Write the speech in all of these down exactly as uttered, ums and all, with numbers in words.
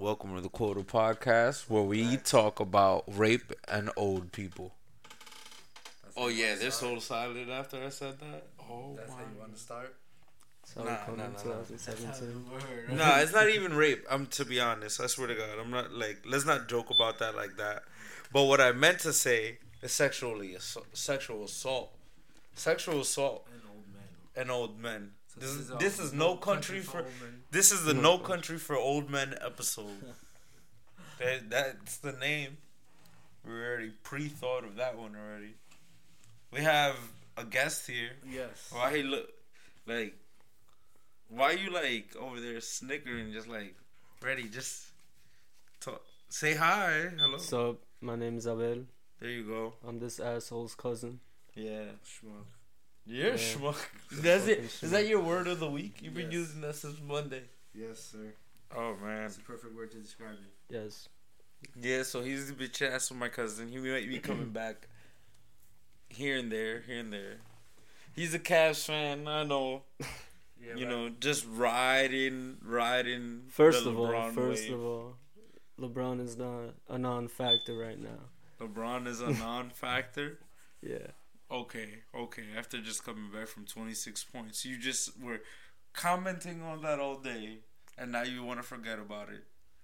Welcome to the Quota Podcast, where we talk about rape and old people. That's oh yeah, they're so silent after I said that. Oh, that's my. How you want to start? So nah, nah, nah, nah. Right? Nah, it's not even rape. I'm to be honest. I swear to God, I'm not like. Let's not joke about that like that. But what I meant to say is sexually assault, sexual assault, sexual assault, and old men. And old men. So this, this is, this is no country, country for, for this is the no, no country for old men episode. that, that's the name. We already pre-thought of that one already. We have a guest here. Yes. Why he look like? Why you like over there snickering? Just like ready? Just talk, say hi. Hello. So my name is Abel. There you go. I'm this asshole's cousin. Yeah. Schmuck. You're yeah. schmuck. That's it. Schmuck. Is that your word of the week? You've been yes. using that since Monday. Yes, sir. Oh, man. It's the perfect word to describe it. Yes. Yeah, so he's the bitch ass with my cousin. He might be coming back here and there, here and there. He's a Cavs fan, I know. Yeah, you right. know, just riding, riding. First the of LeBron all, first wave. of all, LeBron is not a non-factor right now. LeBron is a non-factor? Yeah. Okay, okay. After just coming back from twenty-six points, you just were commenting on that all day, and now you want to forget about it.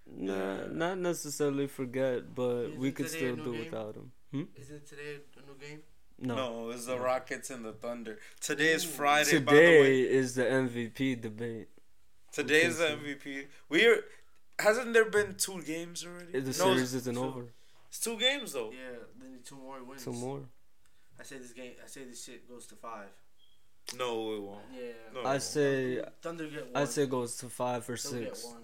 Nah, yeah. Not necessarily forget, but Is we could still do game? without him. Hmm? Is it today a new game? No, no it's the Rockets and the Thunder. Today Ooh. is Friday. Today by the way. is the M V P debate. Today is the M V P. We are, hasn't there been two games already? The series no, isn't two. over. It's two games though. Yeah, they need two more wins. Two more. I say this game. I say this shit goes to five. No, it won't. Yeah. No, I say. Thunder get one. I say it goes to five or Thunder six. Get one.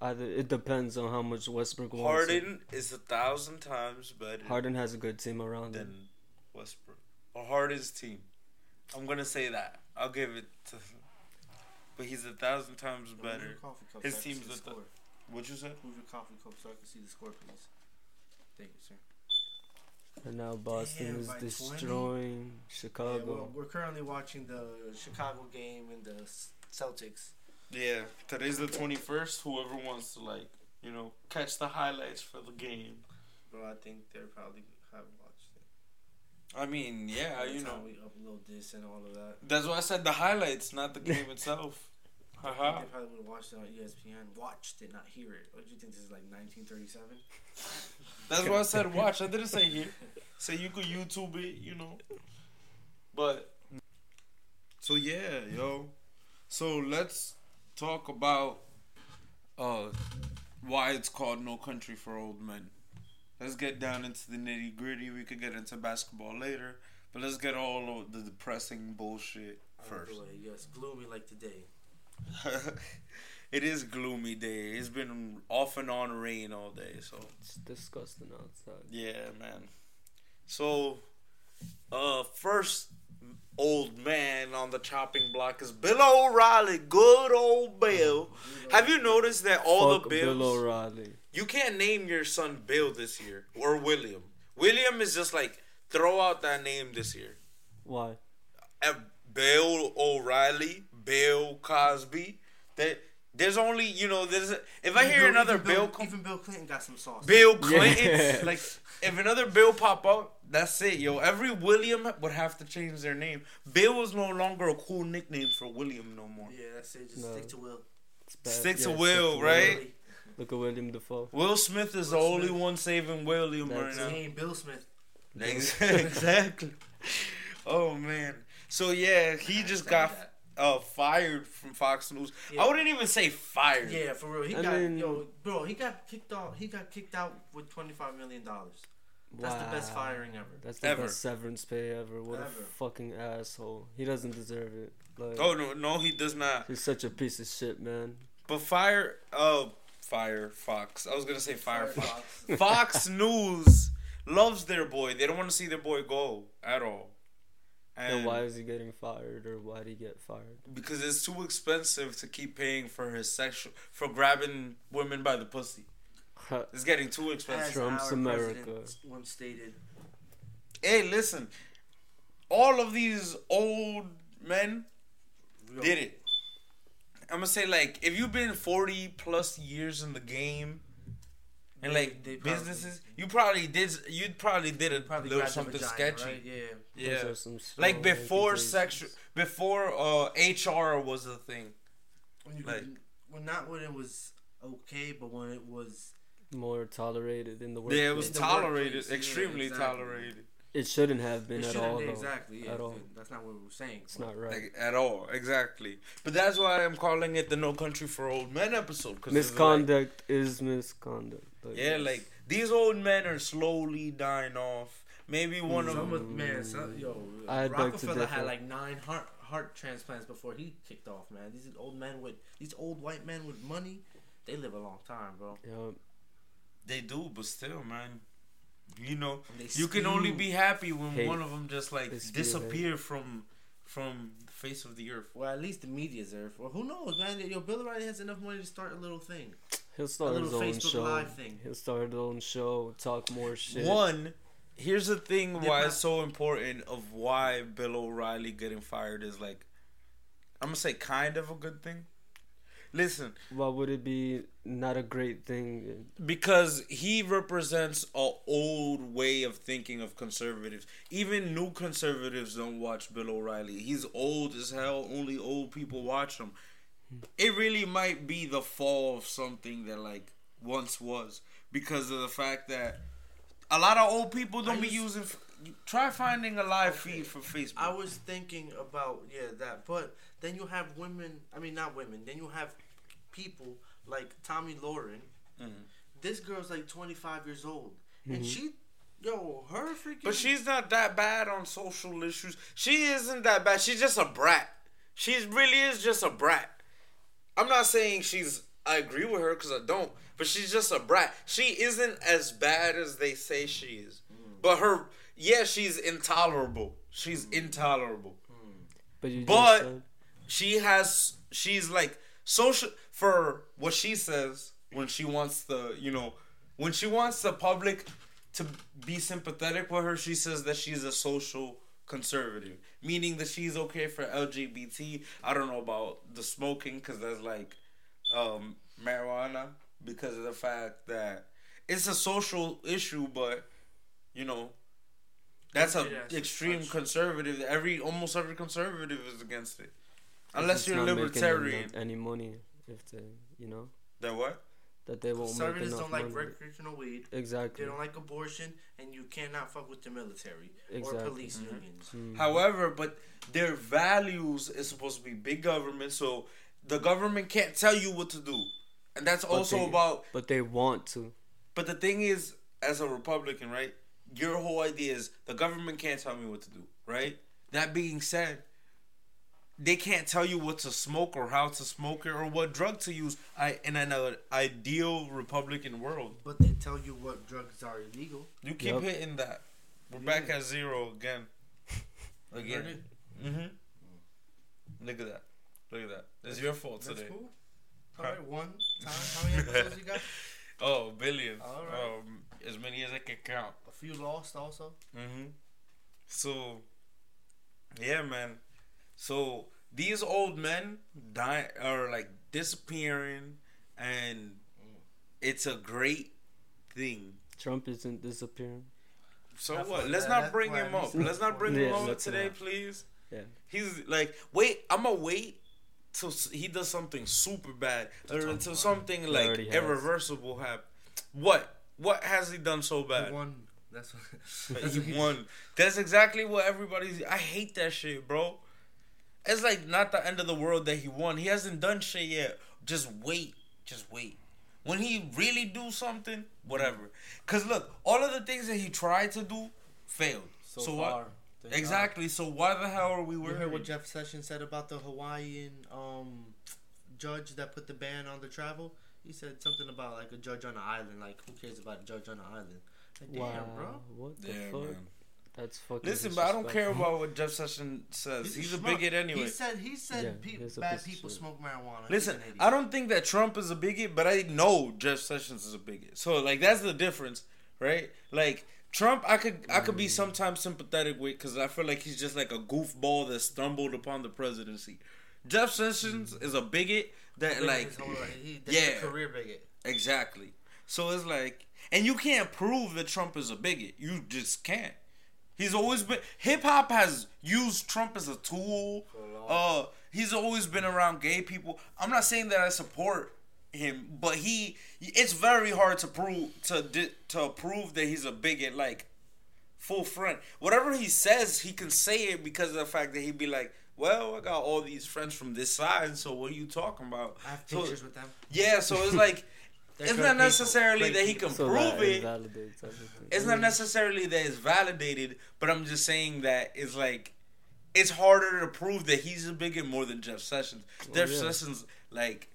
Either it depends on how much Westbrook wants. Harden is a thousand times better. Harden has a good team around than him. Westbrook or Harden's team. I'm gonna say that. I'll give it to him. But he's a thousand times better. Yo, His team's the score. Th- What'd you say? Move your coffee cup so I can see the score, please. Thank you, sir. And now Boston Damn, is destroying twenty Chicago. Yeah, well, we're currently watching the Chicago game and the Celtics. Yeah, today's the twenty-first. Whoever wants to, like, you know, catch the highlights for the game. Well, I think they probably haven't watched it. I mean, yeah, you know. We upload this and all of that. That's why I said the highlights, not the game itself. Haha. Uh-huh. They probably would have watched it on E S P N. Watched it, not hear it. What do you think? This is like nineteen thirty-seven? That's why I said watch. I didn't say hear. Say so you could YouTube it, you know. But. So, yeah, yo. So, let's talk about uh, why it's called No Country for Old Men. Let's get down into the nitty gritty. We could get into basketball later. But let's get all of the depressing bullshit first. All the way, yes, gloomy like today. It is gloomy day. It's been off and on rain all day, so it's disgusting outside. Yeah, man. So, uh, first old man on the chopping block is Bill O'Reilly. Good old Bill. Have you noticed that all Fuck the Bills? Bill O'Reilly. You can't name your son Bill this year or William. William is just like throw out that name this year. Why? Bill O'Reilly. Bill Cosby. That there's only, you know, there's a, if I hear Bill, another even Bill, Bill Co- even Bill Clinton got some sauce. Bill Clinton, yeah. Like if another Bill pop up, that's it, yo. Every William would have to change their name. Bill was no longer a cool nickname for William no more. Yeah, that's it. Just no. stick to Will. Stick yeah, to Will, stick to right? Will. Look at William Defoe. Will Smith is Will the Smith. only one saving William that's right now. He ain't Bill Smith. Exactly. Oh man. So yeah, he just got. That. Uh, fired from Fox News. Yeah. I wouldn't even say fired. Yeah, for real. He I got mean, yo, bro. He got kicked out. He got kicked out with twenty-five million dollars. That's wow. the best firing ever. That's the ever. best severance pay ever. What ever. a fucking asshole. He doesn't deserve it. Like, oh no, no, he does not. He's such a piece of shit, man. But fire, uh, fire Fox. I was gonna say fire, fire Fox. Fox. Fox News loves their boy. They don't want to see their boy go at all. And, and why is he getting fired, or why did he get fired? Because it's too expensive to keep paying for his sexual for grabbing women by the pussy. It's getting too expensive. Trump's America. Once stated. Hey, listen, all of these old men Yo. did it. I'm gonna say, like, if you've been forty plus years in the game, And they, like they businesses, probably, you probably did you probably did a probably little something vagina, sketchy, right? Yeah, yeah. Some like before sexual, before uh, H R was a thing. When you, like, well, not when it was okay, but when it was more tolerated in the workplace. Yeah, it was tolerated, extremely yeah, exactly. tolerated. It shouldn't have been it at all. Though. Exactly. Yeah, at all. That's not what we were saying. It's not right. Like, at all. Exactly. But that's why I'm calling it the No Country for Old Men episode. Cause misconduct like, is misconduct. Like, yeah, like these old men are slowly dying off. Maybe one mm. of them. Man, so, yo, I'd Rockefeller like had like nine heart heart transplants before he kicked off. Man, these old men with these old white men with money, they live a long time, bro. Yeah. They do, but still, man. You know, you can only be happy when hate. one of them just like disappear hate. from from the face of the earth. Well, at least the media's earth. Well, who knows, man? Yo, Bill O'Reilly has enough money to start a little thing. He'll start a his own Facebook show. Live thing. He'll start his own show. Talk more shit. One, here's the thing: They're why not- it's so important of why Bill O'Reilly getting fired is like, I'm gonna say kind of a good thing. Listen. Why would it be not a great thing? Because he represents an old way of thinking of conservatives. Even new conservatives don't watch Bill O'Reilly. He's old as hell. Only old people watch him. It really might be the fall of something that like once was because of the fact that a lot of old people don't I be used, using... Try finding a live okay. feed for Facebook. I was thinking about, yeah, that. But... Then you have women, I mean, not women. Then you have people like Tomi Lahren. Mm-hmm. This girl's like twenty-five years old. Mm-hmm. And she, yo, her freaking... But she's not that bad on social issues. She isn't that bad. She's just a brat. She really is just a brat. I'm not saying she's... I agree with her because I don't. But she's just a brat. She isn't as bad as they say she is. Mm. But her... Yeah, she's intolerable. She's mm. intolerable. Mm. But... You but just, uh, She has, she's like, social, for what she says, when she wants the, you know, when she wants the public to be sympathetic with her, she says that she's a social conservative, meaning that she's okay for L G B T. I don't know about the smoking, because that's like um, marijuana, because of the fact that it's a social issue, but, you know, that's an extreme conservative. Every, almost every conservative is against it. Unless you're libertarian, any money if they, you know. That what? That they won't. Conservatives make don't like money. Recreational weed. Exactly. They don't like abortion, and you cannot fuck with the military exactly. or police mm-hmm. unions. Mm-hmm. However, but their values is supposed to be big government, so the government can't tell you what to do, and that's but also they, about. But they want to. But the thing is, as a Republican, right? Your whole idea is the government can't tell me what to do, right? That being said. They can't tell you what to smoke or how to smoke it or what drug to use I in an ideal Republican world. But they tell you what drugs are illegal. You keep yep. hitting that. We're yeah. back at zero again. Again. Mm-hmm. Look at that. Look at that. It's that's, your fault that's today. Cool. All right, one time. How many episodes you got? Oh, billions. All right. Um, as many as I can count. A few lost also. Mm-hmm. So, yeah, man. So these old men die are like disappearing, and it's a great thing. Trump isn't disappearing. So I what? Let's not bring him up. Let's not bring him up today, please. Yeah. He's like, wait, I'm gonna wait till he does something super bad, or until something like irreversible happens. What? What has he done so bad? He won. That's what. He won. That's exactly what everybody's. I hate that shit, bro. It's like not the end of the world that he won. He hasn't done shit yet. Just wait. Just wait. When he really do something, whatever. Because look, all of the things that he tried to do failed. So, so far. What, exactly. Not. So why the hell are we worried? You heard what Jeff Sessions said about the Hawaiian um, judge that put the ban on the travel? He said something about like a judge on an island. Like, who cares about a judge on an island? Like, damn, wow. bro. What the damn, fuck? Man. That's fucking Listen, but I don't care about what Jeff Sessions says. He's, he's a smart. bigot anyway. He said he said yeah, people, bad people smoke marijuana. Listen, I don't think that Trump is a bigot, but I know Jeff Sessions is a bigot. So like that's the difference, right? Like Trump, I could I could mm. be sometimes sympathetic with because I feel like he's just like a goofball that stumbled upon the presidency. Jeff Sessions mm. is a bigot that like, whole, he, yeah, a career bigot. Exactly. So it's like, and you can't prove that Trump is a bigot. You just can't. He's always been, hip-hop has used Trump as a tool. Uh, he's always been around gay people. I'm not saying that I support him, but he, it's very hard to prove, to, to prove that he's a bigot, like, full front. Whatever he says, he can say it because of the fact that he'd be like, well, I got all these friends from this side, so what are you talking about? I have pictures so, with them. Yeah, so it's like, it's not necessarily that he can so prove it. It's not necessarily that it's validated, but I'm just saying that it's like, it's harder to prove that he's a bigot more than Jeff Sessions. Well, Jeff yeah. Sessions, like,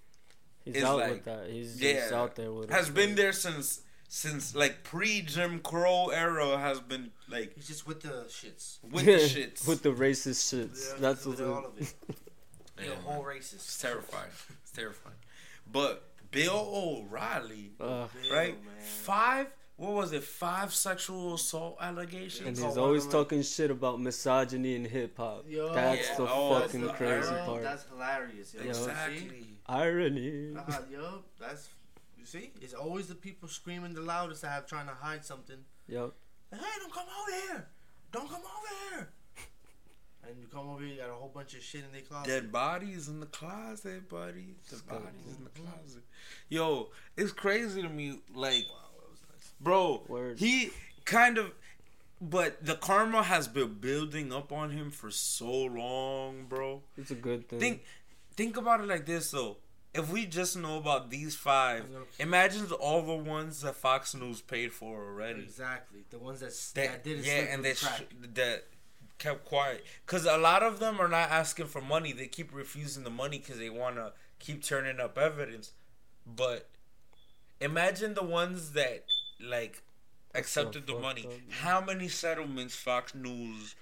he's is out like, with that. He's, yeah, he's out there with has it. Has been there since, since like pre-Jim Crow era has been like. He's just with the shits. With yeah, the shits. With the racist shits. Yeah, that's with all of it. The yeah, whole racist. It's terrifying. It's terrifying. But Bill O'Reilly, uh, right? Bill, five, what was it? Five sexual assault allegations. And he's always talking shit about misogyny and hip hop. That's yeah. the oh, fucking that's the crazy irony. Part. That's hilarious. Yo. Exactly. Irony. Uh, yo, that's you see. It's always the people screaming the loudest that have trying to hide something. Yo. Hey, don't come over here! Don't come over here! And you come over here, you got a whole bunch of shit in their closet. Dead bodies in the closet, buddy. The bodies in the closet. Yo, it's crazy to me. Like, wow, that was nice. Bro, Word. He kind of... But the karma has been building up on him for so long, bro. It's a good thing. Think, think about it like this, though. If we just know about these five, imagine all the ones that Fox News paid for already. Exactly. The ones that, that, that didn't yeah, slip and that track. Sh- that... kept quiet because a lot of them are not asking for money. They keep refusing the money because they want to keep turning up evidence. But imagine the ones that like accepted the money. How many settlements Fox News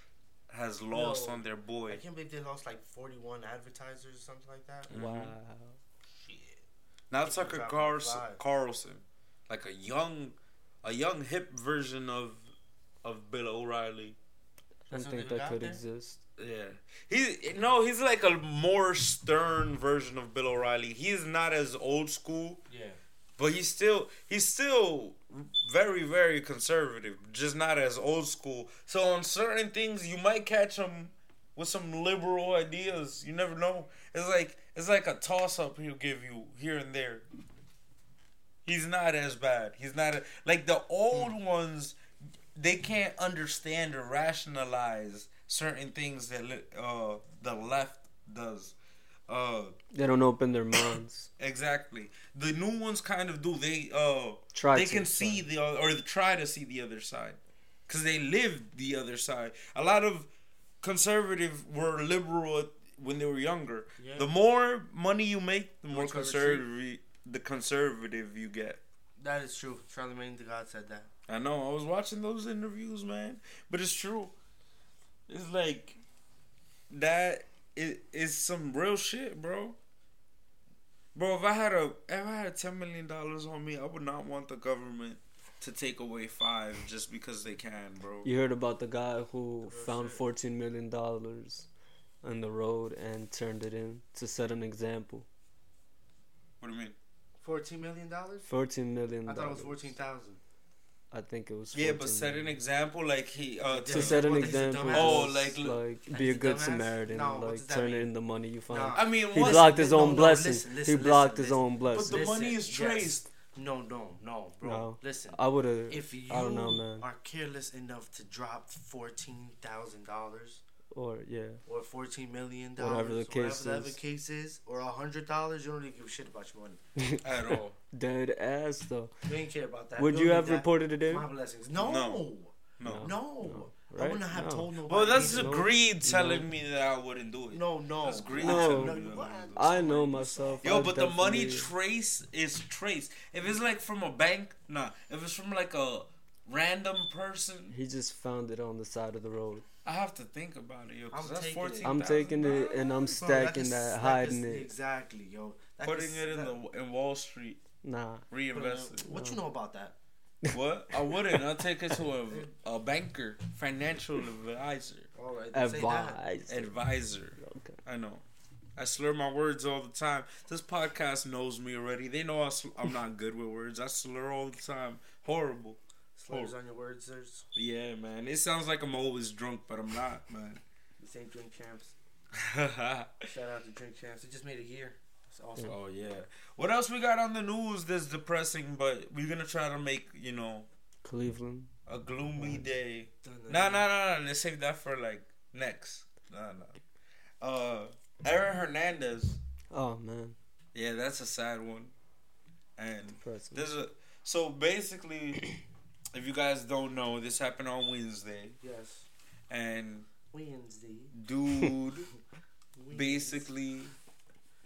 has lost no, on their boy? I can't believe they lost like forty-one advertisers or something like that. Wow. Mm-hmm. Shit. Now Tucker Carlson, Carlson, like a young, a young hip version of of Bill O'Reilly. I don't think that could there? Exist. Yeah. He no, he's like a more stern version of Bill O'Reilly. He's not as old school. Yeah. But he's still he's still very, very conservative, just not as old school. So on certain things you might catch him with some liberal ideas. You never know. It's like it's like a toss up he'll give you here and there. He's not as bad. He's not a, like the old mm. ones. They can't understand or rationalize certain things that uh, the left does. Uh, they don't open their minds. Exactly. The new ones kind of do. They uh, try they to can see side. the or try to see the other side because they live the other side. A lot of conservative were liberal when they were younger. Yeah. The more money you make, the more conservative the conservative you get. That is true. Charlamagne tha God said that. I know. I was watching those interviews, man. But it's true. It's like that. It is some real shit, bro. Bro, if I had a if I had ten million dollars on me, I would not want the government to take away five just because they can, bro. You heard about the guy who the found shit. fourteen million dollars on the road and turned it in to set an example. What do you mean? Fourteen million dollars. Fourteen million. I thought it was fourteen thousand. I think it was fourteen. Yeah, but set an example like he... Uh, to set an example. Oh, like... like be a good dumbass? Samaritan. No, like turn in the money you find. No. I mean... He blocked his own no, blessing. No, listen, listen, he blocked listen, his listen. own blessing. But the listen, money is traced. Yes. No, no, no, bro. No. Listen. I would have... If you I don't know, man. Are careless enough to drop fourteen thousand dollars... Or, yeah. Or fourteen million dollars. Whatever the case whatever is. The case is. Or one hundred dollars. You don't even give a shit about your money. At all. Dead ass, though. You ain't care about that. Would you have that. Reported it in? My blessings. No. No. No. no. no. Right? I wouldn't have no. told nobody. Well, that's either. Greed telling no. me that I wouldn't do it. No, no. That's greed no. telling me that I, I know myself. Yo, I but definitely... the money trace is trace. If it's, like, from a bank, nah. If it's from, like, a random person. He just found it on the side of the road. I have to think about it, yo. I'm, that's taking, fourteen, it. I'm taking it and I'm stacking so that, that, hiding that is, it. Exactly, yo. That Putting is, it in that, the in Wall Street. Nah. Reinvesting. What you know about that? What? I wouldn't. I'll take it to a, a banker, financial advisor. All right. Advisor. Advisor. Okay. I know. I slur my words all the time. This podcast knows me already. They know I sl- I'm not good with words. I slur all the time. Horrible. Slurs on your words, sirs. Yeah, man. It sounds like I'm always drunk, but I'm not, man. This ain't Drink Champs. Shout out to Drink Champs. It just made it here. It's awesome. Oh, yeah. What else we got on the news that's depressing, but we're going to try to make, you know... Cleveland. A gloomy day. No, no, no, no. Let's save that for, like, next. No, no. Uh... Aaron Hernandez. Oh man. Yeah, that's a sad one. And depressing. There's a so basically, if you guys don't know, this happened on Wednesday. Yes. And Wednesday. Dude Wednesday. Basically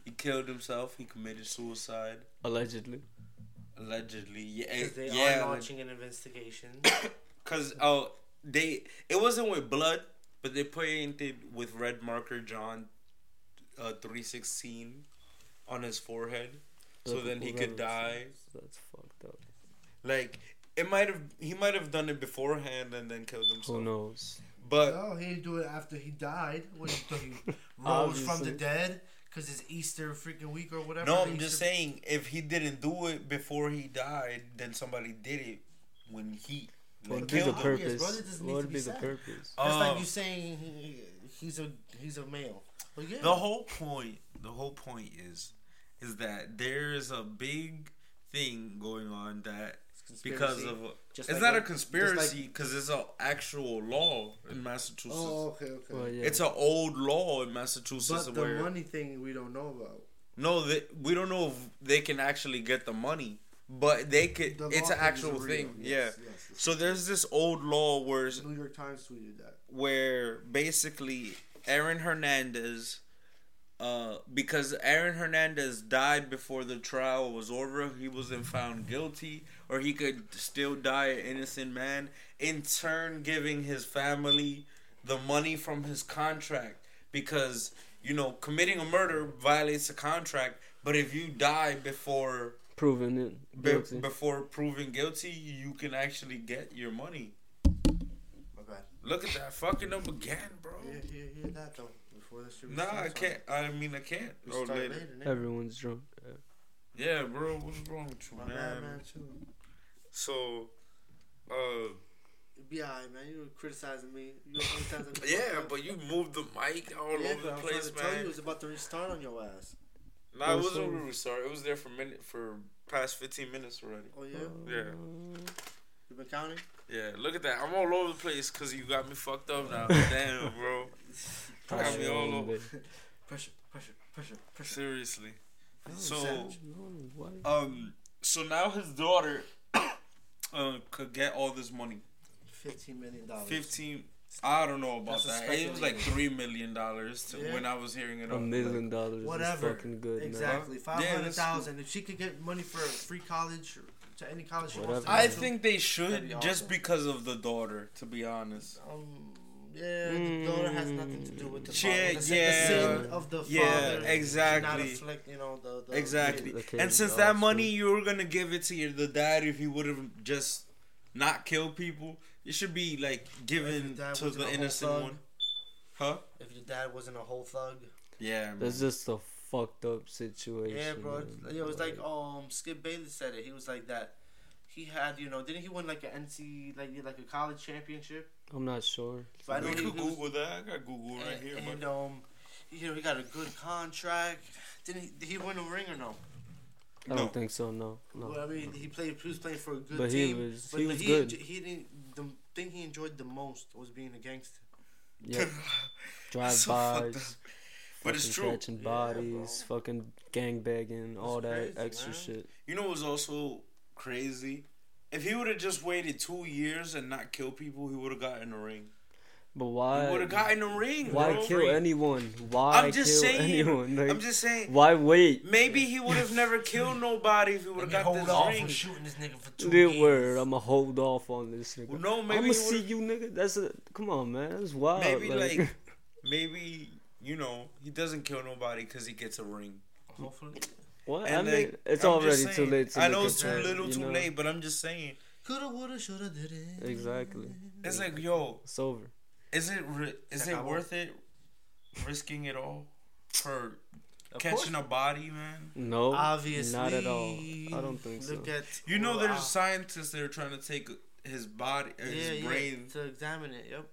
he killed himself. He committed suicide. Allegedly. Allegedly. Yeah. Because they yeah, are launching an investigation. Cause oh they it wasn't with blood, but they painted with red marker John Uh, three sixteen on his forehead, so that's then he could die. That's fucked up. Like it might have, he might have done it beforehand and then killed himself. Who knows? But no, he didn't do it after he died. What he rose from the dead because it's Easter freaking week or whatever. No, I'm Easter... just saying if he didn't do it before he died, then somebody did it when he what would be the purpose? What would be the purpose? That's like you saying he, he's a he's a male. Well, yeah. The whole point, the whole point is, is that there is a big thing going on that because of a, it's like not a, a conspiracy because like, it's an actual law in Massachusetts. Oh, okay, okay. Well, yeah. It's an old law in Massachusetts. But the where, money thing we don't know about. No, they, we don't know if they can actually get the money, but they could. The it's an actual thing. Yes, yeah. Yes, yes. So there's this old law where the New York Times tweeted that where basically. Aaron Hernandez, uh, because Aaron Hernandez died before the trial was over, he wasn't found guilty, or he could still die an innocent man, in turn giving his family the money from his contract. Because, you know, committing a murder violates a contract, but if you die before... Proving it. Guilty. Be- before proving guilty, you can actually get your money. Look at that, fucking up again, bro. Yeah, yeah, yeah, that though. Before this shit. Nah, I can't. I mean, I can't. Oh, later. Later, everyone's drunk. Yeah. yeah, bro, what's wrong with you, My man? man, man too. So, uh, it'd be alright, man. You were criticizing me. You were criticizing me. Yeah, but you moved the mic all yeah, over the place, man. I told you it was about to restart on your ass. Nah, it wasn't really restart. It was there for minute for past fifteen minutes already. Oh yeah. Yeah. You been counting? Yeah, look at that. I'm all over the place because you got me fucked up now. Damn, bro. Pressure, got me all over. Pressure, pressure, pressure, pressure. Seriously. So, um, so now his daughter uh, could get all this money. fifteen million dollars fifteen I don't know about That's that. It was like three million dollars to yeah. when I was hearing it. A million dollars whatever. Is fucking good. Exactly. five hundred thousand dollars yeah, if she could get money for free college or to any college she wants to I to. think they should be awesome. Just because of the daughter, to be honest. Um, yeah, mm. the daughter has nothing to do with the father. Yeah, the, yeah. the sin of the father. Yeah, exactly. Not afflict, you know, the, the exactly. The kid. And since oh, that money true. you were gonna give it to your the dad if he would have just not killed people, it should be like given to the innocent one. Huh? If your dad wasn't a whole thug. Yeah, man. That's just the fucked up situation. Yeah, bro. It was like um Skip Bayless said it. He was like that. He had, you know, didn't he win like an N C like like a college championship? I'm not sure. But I know you could Google was, that. I got Google right and, here. And but... um, you know, he got a good contract. Didn't he? Did he win a ring or no? I no. don't think so. No. No. Well, I mean, he played. He was playing for a good but team. He was, but he was he, good. He didn't. The thing he enjoyed the most was being a gangster. Yeah. Drive bys. But it's true. Catching bodies, yeah, fucking gangbanging, all that crazy, extra man. Shit. You know what's also crazy? If he would have just waited two years and not killed people, he would have gotten a ring. But why? He would have gotten a ring. Why bro? kill anyone? Why I'm just kill saying, anyone? Like, I'm just saying. Why wait? Maybe he would have never killed nobody if he would have got this off ring. Shooting this nigga for two years. Word, I'ma hold off on this nigga. Well, no, maybe I'ma see you, nigga. That's a come on, man. That's wild. Maybe like, like maybe. You know, he doesn't kill nobody because he gets a ring. Hopefully. What? And I mean, like, it's I'm already saying, too late to I know it's too little, too know? late, but I'm just saying. Coulda, woulda, shoulda, did it. Exactly. It's like, yo. It's over. Is it, is it worth it risking it all? for of catching course. a body, man? No, obviously, not at all. I don't think so. Look at, you know, wow. there's scientists that are trying to take his body, or yeah, his yeah, brain to examine it. Yep.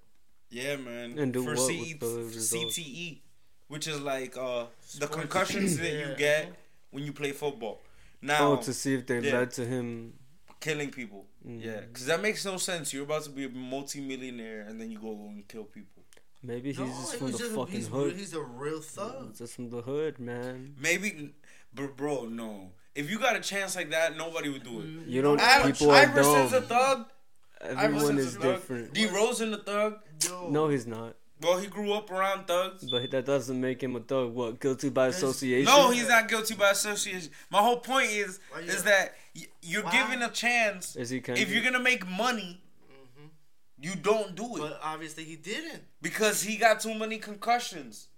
Yeah, man. And do for what C- with C T E, which is like uh, the concussions that you get yeah. when you play football. Now, oh, to see if they yeah. led to him killing people. Mm. Yeah, because that makes no sense. You're about to be a multi-millionaire and then you go and kill people. Maybe he's no, just from he's the just, fucking he's, hood. He's a real thug. He's just from the hood, man. Maybe, but bro, no. If you got a chance like that, nobody would do it. You don't. I, people I, are Iverson's dumb. A thug. Everyone is different. D Rosen a thug? Yo. No, he's not. Well, he grew up around thugs. But that doesn't make him a thug. What, guilty by association? No, he's not guilty by association. My whole point is is that you're wow. given a chance. Is he kind if of... you're going to make money, mm-hmm. you don't do it. But obviously he didn't. Because he got too many concussions.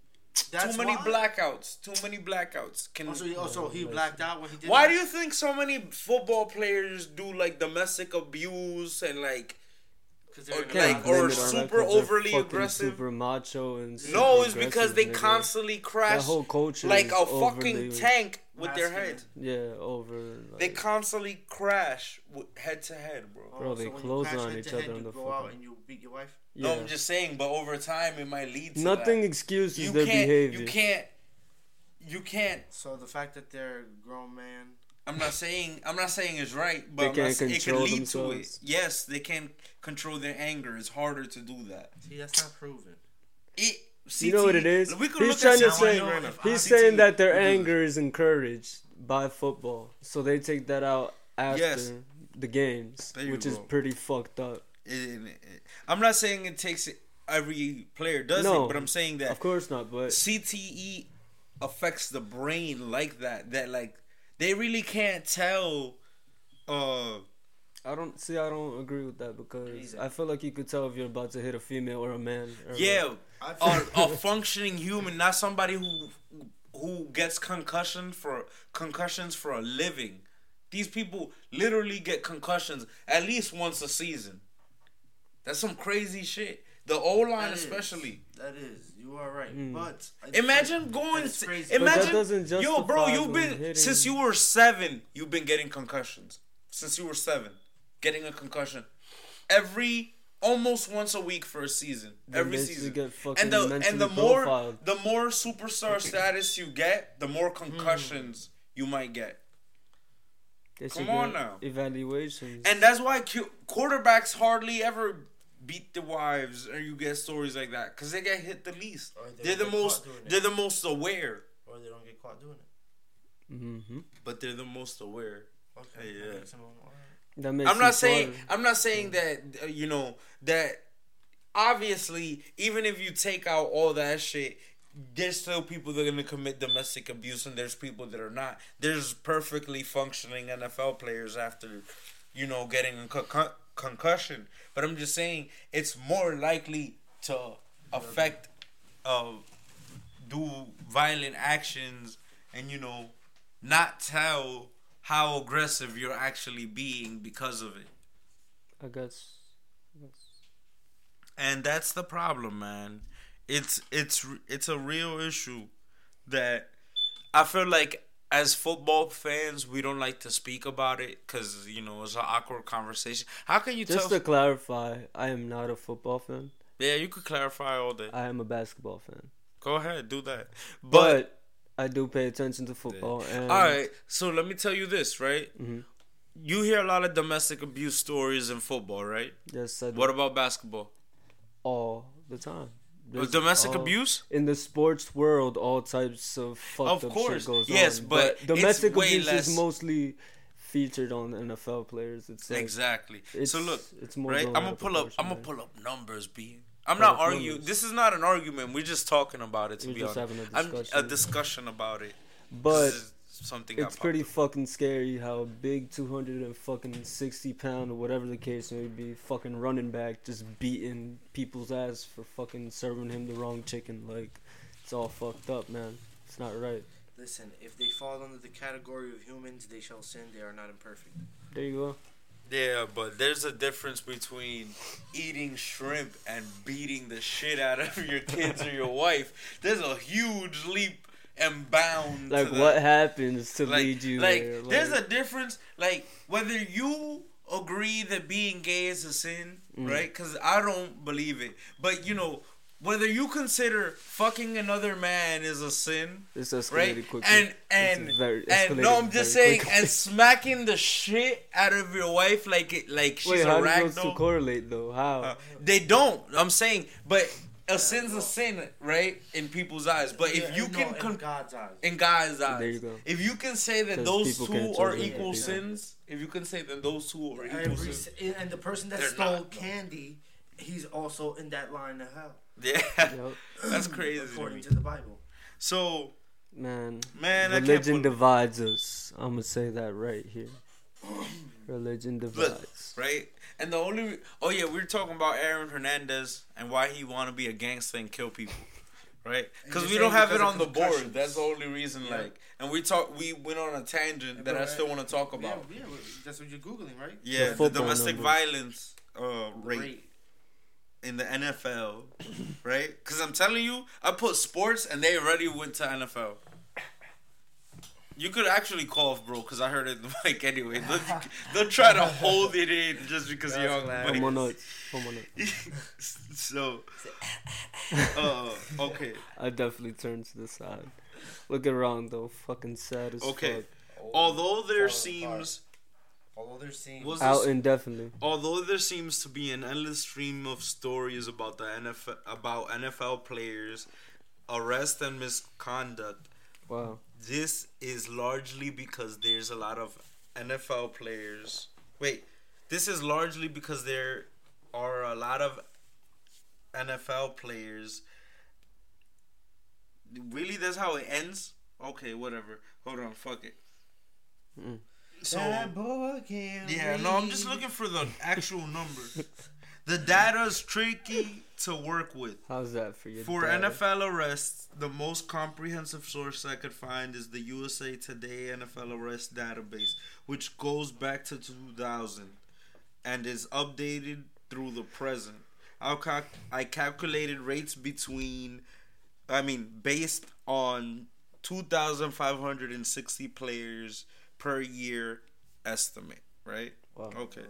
That's too many why? blackouts. Too many blackouts. Can also, he, also, he blacked out when he did. Why that? do you think so many football players do like domestic abuse and like, or, like, or super that, overly aggressive, super macho and super no, it's because they nigga. constantly crash that whole culture like a fucking tank with masculine. their head. Yeah, over. Like, they constantly crash with head to head, bro. Oh, bro, so they close on each other on the floor. Yeah. No, I'm just saying, but over time it might lead to nothing that. excuses you their behavior. You can't, you can't. So the fact that they're a grown man, I'm not saying I'm not saying it's right, but they can't control it can lead themselves. to it. Yes, they can control their anger. It's harder to do that. See, that's not proven. It. C T E, you know what it is? We he's trying to say right he's saying that their anger is encouraged by football, so they take that out after yes. the games, which go. is pretty fucked up. It, it, it, I'm not saying it takes it, every player does no, it, but I'm saying that of course not. But C T E affects the brain like that. That like they really can't tell. Uh, I don't see. I don't agree with that because I feel like you could tell if you're about to hit a female or a man. Or yeah, a, a functioning human, not somebody who who gets concussion for concussions for a living. These people literally get concussions at least once a season. That's some crazy shit. The O-line that especially. Is, that is. You are right. Mm. But imagine going to, imagine but that doesn't justify yo bro, you've been hitting. Since you were seven, you've been getting concussions. Since you were seven, getting a concussion every almost once a week for a season. They every season. Get and the and the more profiled. the more superstar status you get, the more concussions mm. you might get. That's Come on now. Evaluations. And that's why cu- quarterbacks hardly ever beat the wives, or you get stories like that because they get hit the least. They they're the most. They're the most aware. Or they don't get caught doing it. Mm-hmm. But they're the most aware. Okay. Yeah. That makes I'm not saying. Harder. I'm not saying yeah. that uh, you know that. Obviously, even if you take out all that shit, there's still people that are gonna commit domestic abuse, and there's people that are not. There's perfectly functioning N F L players after, you know, getting a con- concussion. But I'm just saying it's more likely to affect, uh, do violent actions and, you know, not tell how aggressive you're actually being because of it. I guess. Yes. And that's the problem, man. It's it's it's a real issue that I feel like as football fans, we don't like to speak about it because, you know, it's an awkward conversation. How can you Just tell... Just to clarify, I am not a football fan. Yeah, you could clarify all day. I am a basketball fan. Go ahead, do that. But, but I do pay attention to football. Yeah. And... All right, so let me tell you this, right? Mm-hmm. You hear a lot of domestic abuse stories in football, right? Yes, I do. What about basketball? All the time. There's domestic all, abuse? In the sports world, all types of fucked of up shit goes yes, on. Of course, yes, but domestic it's way abuse less... is mostly featured on N F L players. It's like, exactly. It's, so look, it's more right? I'm gonna pull up. I'm gonna pull up numbers, B. I'm not arguing. This is not an argument. We're just talking about it. To We're be just honest, having a discussion. I'm, a discussion about it. But something it's pretty up. fucking scary how a big two hundred sixty pound or whatever the case may be fucking running back just beating people's ass for fucking serving him the wrong chicken. Like, it's all fucked up, man. It's not right. Listen, if they fall under the category of humans, they shall sin. They are not imperfect. There you go. Yeah, but there's a difference between eating shrimp and beating the shit out of your kids or your wife. There's a huge leap am bound. Like to what the, happens to like, lead you like, there? Like, there's a difference. Like whether you agree that being gay is a sin, mm. right? Because I don't believe it. But you know, whether you consider fucking another man is a sin, it's escalated right? quickly. And and very, and no, I'm just saying, quickly. And smacking the shit out of your wife like it like she's Wait, a how ragdoll. Wait, how do those correlate though? How uh, they don't? I'm saying, but. A sin's a sin, right? In people's eyes. But if you can... No, con- in God's eyes. In God's eyes. There you go. If you can say that those two are equal it, sins, yeah. if you can say that those two are equal Every, sins... And the person that stole not, candy, he's also in that line to hell. Yeah. Yep. That's crazy. According to the Bible. So... Man. Man, religion divides us. I'm going to say that right here. Religion divides. Look, right? And the only... Oh, yeah, we were talking about Aaron Hernandez and why he want to be a gangster and kill people, right? Cause we don't have it on the board. That's the only reason, yeah. like... And we talk. We went on a tangent yeah, that I still want to talk about. Yeah, yeah, that's what you're Googling, right? Yeah, the, the domestic numbers. violence uh, rate, rate in the N F L, right? Because I'm telling you, I put sports and they already went to N F L. You could actually cough, bro, because I heard it in the mic anyway. They'll, they'll try to hold it in just because you're on the mic. Come on out. Come on out. So, uh, okay. I definitely turned to the side. Look around, though. Fucking sad as fuck. Okay. Although there seems... Although there seems... Out indefinitely. Although there seems to be an endless stream of stories about the N F L, about N F L players, arrest and misconduct... Wow. This is largely because there's a lot of N F L players. Wait, this is largely because there are a lot of N F L players. Really, that's how it ends? Okay, whatever. Hold on, fuck it. Mm. So, that boy can't yeah, no, I'm just looking for the actual number. The data's tricky to work with. How's that for you? For data? N F L arrests, the most comprehensive source I could find is the U S A Today N F L Arrest Database, which goes back to two thousand and is updated through the present. I cal- I calculated rates between, I mean, based on two thousand five hundred sixty players per year estimate, right? Wow. Okay.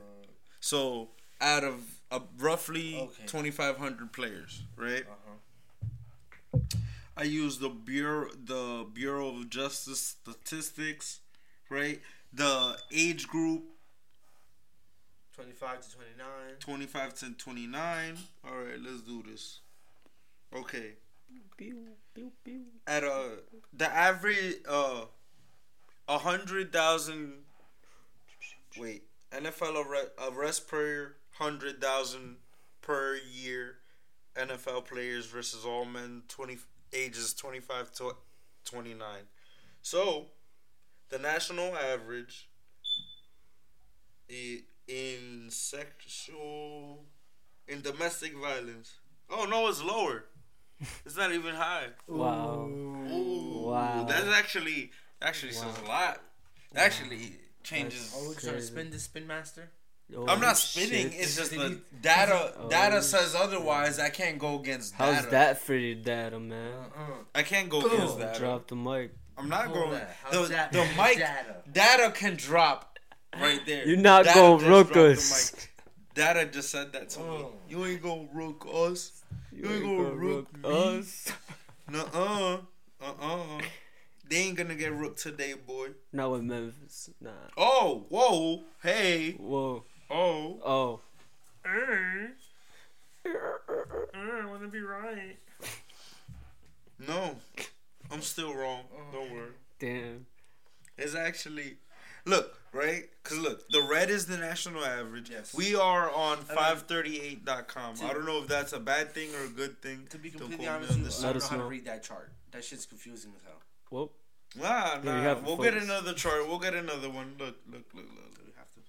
So... Out of uh, roughly okay. twenty-five hundred players, right? Uh-huh. I use the Bureau, the Bureau of Justice Statistics, right? The age group. twenty-five to twenty-nine twenty-five to twenty-nine All right, let's do this. Okay. At uh, the average, uh, one hundred thousand Wait, N F L arre- arrest per... Hundred thousand per year, N F L players versus all men, twenty ages twenty-five to twenty-nine. So, the national average in sexual, in domestic violence. Oh no, it's lower. It's not even high. Wow. Ooh. Wow. That's actually actually wow. says a lot. Wow. Actually changes. Oh, we're trying to spin the spin master. Oh, I'm not spinning. Shit. It's just the data. Oh, data says otherwise. I can't go against data. How's that for your data, man? Uh-uh. I can't go Boom. against data. Drop the mic. I'm not Hold going. The, that the mic data. data can drop right there. You're not data going rook us. Data just said that to oh. me. You ain't gonna rook us. You, you ain't gonna, gonna rook, rook us. Nuh-uh. Uh-uh. They ain't gonna get rooked today, boy. Not with Memphis. Nah. Oh, whoa, hey. Whoa. Oh. Oh. Er. Er, er, er, I wanna be right. No. I'm still wrong. Oh. Don't worry. Damn. It's actually... Look, right? Because look, the red is the national average. Yes. We are on five thirty-eight dot com. I don't know if that's a bad thing or a good thing. To be completely honest, I don't know know how to read that chart. That shit's confusing as hell. Well, nah, nah. Yeah, we we'll focus. get another chart. We'll get another one. Look, look, look, look. We have to.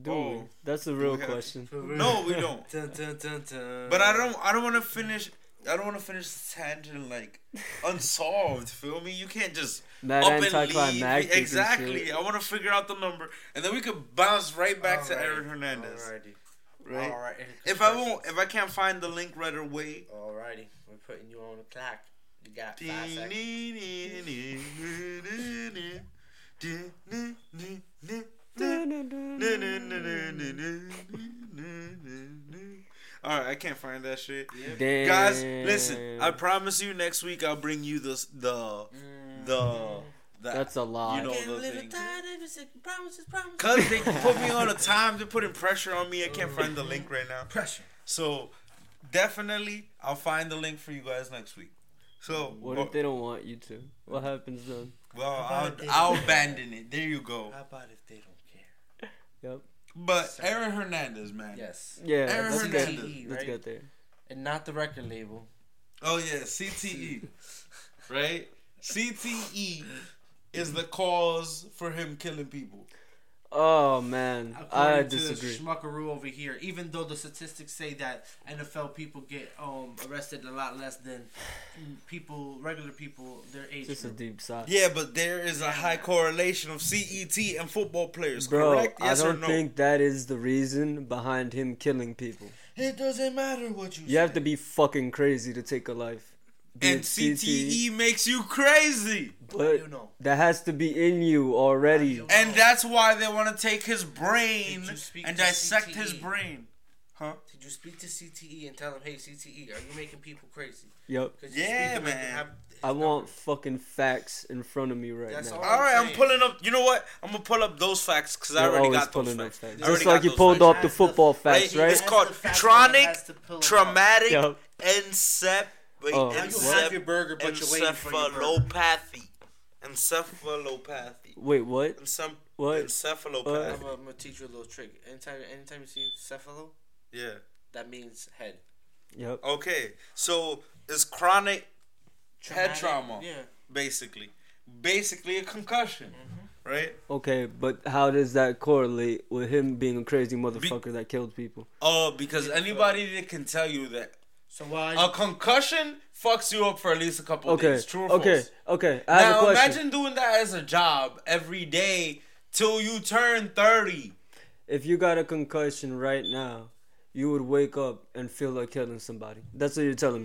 Do oh, we? That's a real question. No, we don't. Dun, dun, dun, dun. But I don't. I don't want to finish. I don't want to finish the tangent like unsolved. Feel me? You can't just Mad up and leave. Exactly. And I want to figure out the number, and then we could bounce right back Alrighty. to Aaron Hernandez. Alrighty. Right. Alright. If I won't, if I can't find the link right away. Alrighty, we're putting you on the clock. You got five seconds. Alright, I can't find that shit. Yep. Guys, listen. I promise you next week I'll bring you the the mm. the That, That's a lot. You know, can't live a time, promises, promises. Cause they put me on a time. They're putting pressure on me. I can't find the link right now. Pressure. So definitely, I'll find the link for you guys next week. So what well, if they don't want you to? What happens then? Well, I'll, I'll abandon it. There you go. How about if they don't care? Yep. But Sorry. Aaron Hernandez, man. Yes. Yeah. Aaron Hernandez. C T E, right? Let's get there. And not the record label. Oh yeah, C T E, right? C T E. Is the cause for him killing people. Oh, man. According I disagree. To Schmuckaroo over here, even though the statistics say that N F L people get um, arrested a lot less than people, regular people, their age. Just group. A deep side. Yeah, but there is a high correlation of C E T and football players, Bro, correct? Yes I don't or no? think that is the reason behind him killing people. It doesn't matter what you, you say. You have to be fucking crazy to take a life. And C T E makes you crazy. But you know. That has to be in you already. And that's why they want to take his brain and dissect C T E? His brain. Huh? Did you speak to C T E and tell him, hey, C T E, are you making people crazy? Yep. Yeah, man. Him, I want fucking facts in front of me right that's now. All, all right, I'm, I'm pulling up. You know what? I'm going to pull up those facts because I already got those facts. facts. Just like you pulled facts. Up the football facts, right? It's called Chronic Traumatic Encephalopathy. Wait, oh, encep- your burger, but encephalopathy. Encephalopathy. Wait, what? Encep- what? Encephalopathy. I'm, I'm going to teach you a little trick. Anytime, anytime you see cephalo, yeah, that means head. Yep. Okay, so it's chronic Traumatic. Head trauma, yeah. basically. Basically a concussion, mm-hmm. right? Okay, but how does that correlate with him being a crazy motherfucker Be- that killed people? Oh, uh, because it's anybody uh, that can tell you that. So why a concussion fucks you up for at least a couple okay. days. True or okay. false? Okay, okay. Now imagine doing that as a job every day till you turn thirty. If you got a concussion right now, you would wake up and feel like killing somebody. That's what you're telling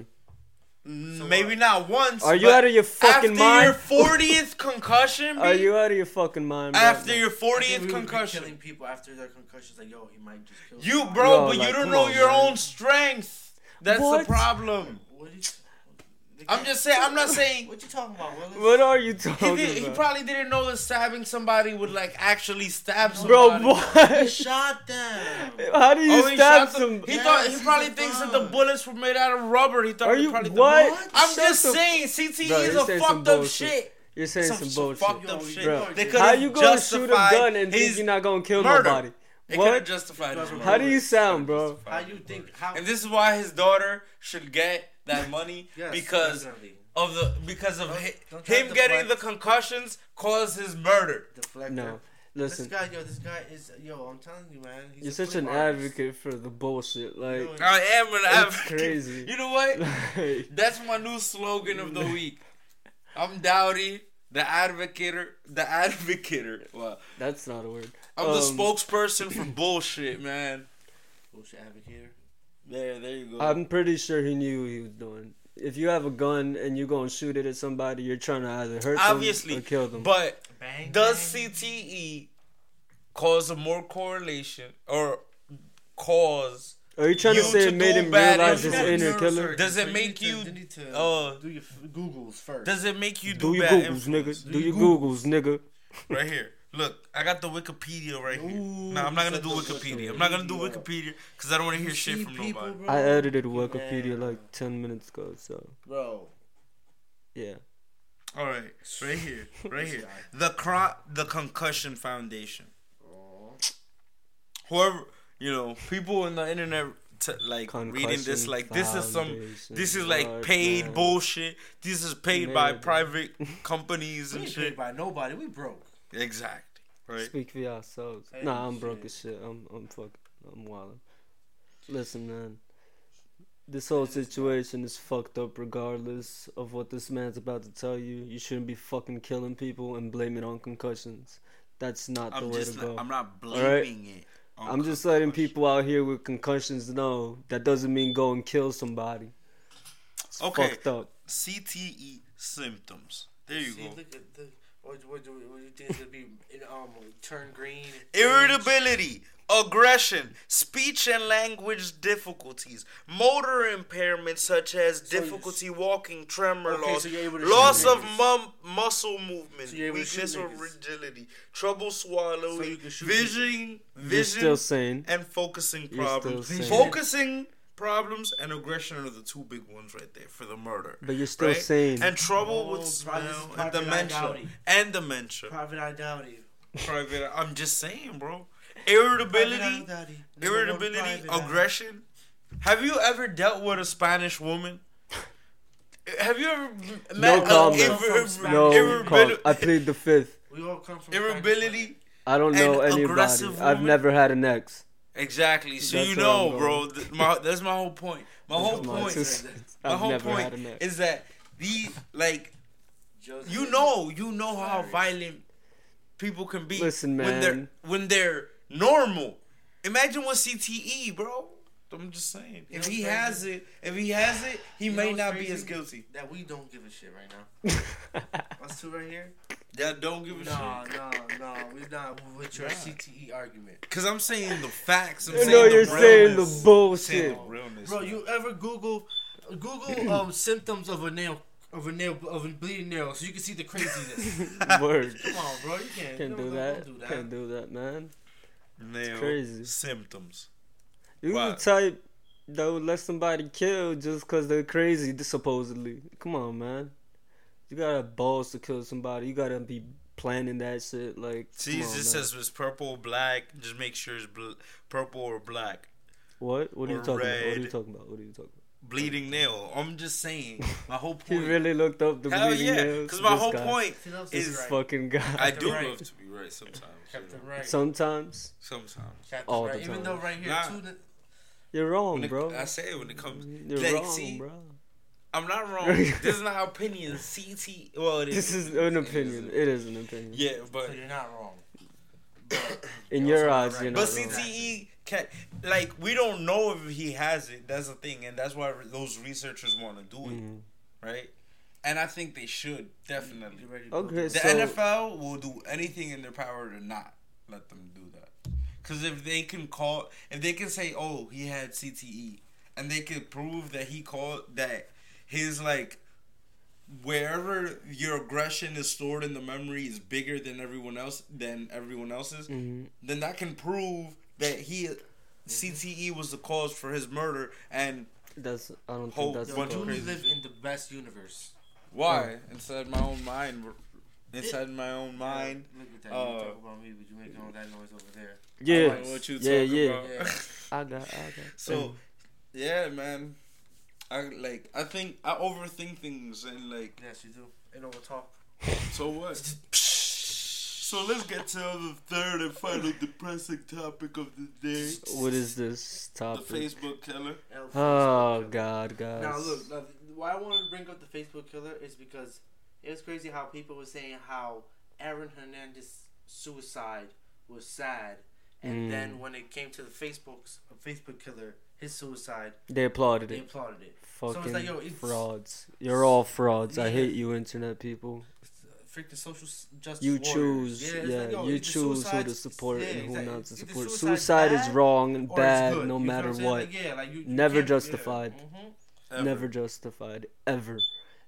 me. So maybe what? Not once. Are you out of your fucking after mind? After your fortieth concussion, B, are you out of your fucking mind? Bro? After your fortieth we concussion, killing people after their concussions, like yo, he might just kill you, somebody. Bro. No, but like, you don't know on, your man. Own strength. That's what? The problem. What you, I'm just saying. I'm not saying. What you talking about, Willis? What are you talking he did, about? He probably didn't know that stabbing somebody would like actually stab somebody. Bro, what? He shot them. How do you oh, stab somebody? He yes, thought he probably thinks that the bullets were made out of rubber. He thought. Are you probably what? Th- what? I'm Shut just saying. C T E bro, is a fucked up shit. You're saying some, some bullshit. Fucked up shit. Bro. They How you gonna shoot a gun and think you're not gonna kill murder. Nobody? It what? Justified his how do you sound, bro? How you think? How? And this is why his daughter should get that money yes, because definitely. Of the because of don't, hi, don't him getting the concussions caused his murder. Deflector. No, listen. This guy, yo, this guy is yo. I'm telling you, man. He's You're such an artist. Advocate for the bullshit. Like no, I am an advocate. Crazy. You know what? Like, that's my new slogan of the week. I'm Dowdy. The advocator, the advocator. Wow, that's not a word. I'm um, the spokesperson for bullshit, man. Bullshit advocator. There, there you go. I'm pretty sure he knew what he was doing. If you have a gun and you're gonna shoot it at somebody, you're trying to either hurt Obviously, them or kill them. But bang, does bang. C T E cause a more correlation or cause? Are you trying you to say to it made him realize his inner killer? Does it make you... To, you to, uh, do your Googles first. Does it make you do, do your bad Googles, influence? Nigga. Do, do your Googles, Googles, nigga. Right here. Look, I got the Wikipedia right here. Ooh, no, I'm not going to do Wikipedia. I'm not going to do Wikipedia because I don't want to hear shit from people, nobody. Bro. I edited Wikipedia Man. like ten minutes ago, so... Bro. Yeah. All right. Right here. Right here. The cro- the Concussion Foundation. Aww. Whoever... You know, people on the internet t- like Concussion reading this like this is some this is like paid man. bullshit. This is paid Maybe. by private companies and we ain't shit. Paid by nobody. We broke. Exactly. Right. Speak for yourselves. Hey, nah, I'm shit. broke as shit. I'm I'm fucking I'm wildin'. Listen, man. This whole situation is fucked up regardless of what this man's about to tell you. You shouldn't be fucking killing people and blaming it on concussions. That's not the I'm way to not, go. I'm not blaming right? it. I'm concussion. just letting people out here with concussions know that doesn't mean go and kill somebody. It's okay. fucked up. C T E symptoms. There you See, go. Look at the, what, what, what do you think it'll be? It um turn green. Irritability, aggression, speech and language difficulties, motor impairments such as so difficulty walking, tremor okay, loss, so loss of mum, muscle movement, so weakness or rigidity, trouble swallowing, so vision, vision, and focusing problems. Focusing problems and aggression are the two big ones right there for the murder. But you're still right? saying and trouble oh, with smell and dementia and dementia. Private identity. Private. I'm just saying, bro. Irritability, irritability, aggression. Have you ever dealt with a Spanish woman? Have you ever met no a irritability? No, irri- I plead the fifth. We all come from irritability. I don't know anybody. I've never had an ex. Exactly. So that's you know, bro. Th- my, that's my whole point. My whole point. Just, my I've whole point is that these, like, Joseph, you know, you know how violent people can be. Listen, man. When they're when they're normal. Imagine what C T E, bro. I'm just saying. If he has it, if he has it, he may not be as guilty. That we don't give a shit right now. Us two right here. That don't give a nah, shit. No, no, no. We're not with your nah. C T E argument. Because I'm saying the facts. I'm you saying know the you're realness. saying the bullshit. Saying the realness, bro, man. You ever Google Google um, symptoms of a nail of a nail of a bleeding nail so you can see the craziness. Word. Come on, bro. You can't, can't no, do, no, that. do that. Can't do that, man. Nail it's crazy. Symptoms. You wow. can type that would let somebody kill just because they're crazy, supposedly. Come on, man. You gotta have balls to kill somebody. You gotta be planning that shit. Like, see, it just says it's purple or black. Just make sure it's bl- purple or black. What? What are you talking red. about? What are you talking about? What are you talking about? Bleeding nail. I'm just saying. My whole point. He really looked up the Hell bleeding yeah. nails. Because my this whole guy. point is this fucking guy. I do right. love to be right sometimes. Captain right. Sometimes. Sometimes. Captain All right. the time. Even though right here, nah. two, you're wrong, it, bro. I say it when it comes. You're like, wrong, see, bro. I'm not wrong. This is not our opinion. C T. Well, it is. This is an opinion. It is an opinion. Yeah, but so you're not wrong. But in your eyes, right. you're not but wrong. But C T E can like we don't know if he has it. That's the thing, and that's why those researchers want to do it, mm-hmm. right? And I think they should definitely. Okay, the so N F L will do anything in their power to not let them do that, because if they can call, if they can say, "Oh, he had C T E," and they can prove that he called that. His, like, wherever your aggression is stored in the memory is bigger than everyone else, than everyone else's, mm-hmm. then that can prove that he, C T E was the cause for his murder, and that's, I don't think that's the cause. We live in the best universe. Why? Oh. Inside my own mind. Inside my own mind. Yeah, look at that. Uh, you talk about me, but you making all that noise over there. Yeah. I like what you yeah, yeah. about. Yeah. I got, I got. So, yeah, man. I like. I think I overthink things and like. Yes, you do. And overtalk. So what? So let's get to the third and final depressing topic of the day. What is this topic? The Facebook killer. Oh, Facebook killer. God, guys. Now look. Now, why I wanted to bring up the Facebook killer is because it was crazy how people were saying how Aaron Hernandez's suicide was sad, and mm. then when it came to the Facebook's Facebook killer. His suicide. They applauded they it. They applauded it. Fucking so it's like, yo, it's, frauds. You're all frauds. Yeah. I hate you, internet people. Uh, freaking social justice. You warriors. choose. Yeah, yeah like, yo, you choose who to support yeah, and who exactly. not to either support. Suicide, suicide is wrong and bad, no you matter what. what. Like, yeah, like you, you Never justified. Yeah. Mm-hmm. Never justified ever.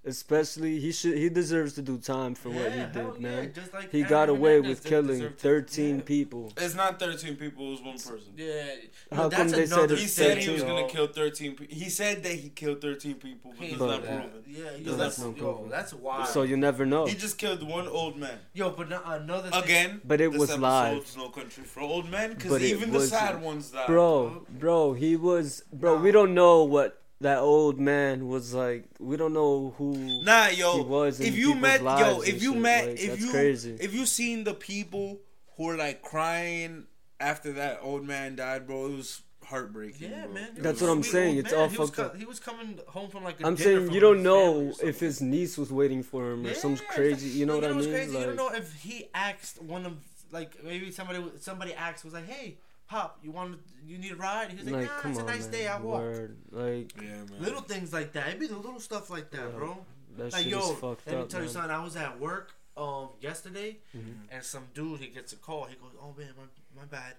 Especially he should. He deserves to do time for yeah, what he did, yeah. man. Like he got away with killing thirteen to, yeah. people. It's not thirteen people. It was one person. Yeah. How no, come they said it's He said he was gonna kill thirteen. Pe- he said that he killed thirteen people, but it's not proven. Yeah, yo, that's, that's, yo, that's wild. So you never know. He just killed one old man. Yo, but not another thing. Again. But it was live. No country for old men, because even the sad ones died. Bro, bro, he was. Bro, nah. we don't know what. That old man was like, we don't know who nah, yo, he was. If you met, yo, if you shit. met, like, if you, crazy. if you seen the people who were like crying after that old man died, bro, it was heartbreaking. Yeah, bro. man. That's what I'm saying. It's man. all he fucked was, up. He was coming home from like a I'm saying you don't know if his niece was waiting for him or yeah, some crazy. You know, you know what I mean? Crazy. Like, you don't know if he asked one of like maybe somebody somebody asked was like, hey, Pop, you want? You need a ride? He's like, like, nah, it's a nice on, day. I walked. Like, yeah, man. Little things like that. It'd be the little stuff like that, yeah, bro. That like, shit yo, is fucked let me up, tell man. you something. I was at work um yesterday, mm-hmm. and some dude he gets a call. He goes, "Oh man, my my bad.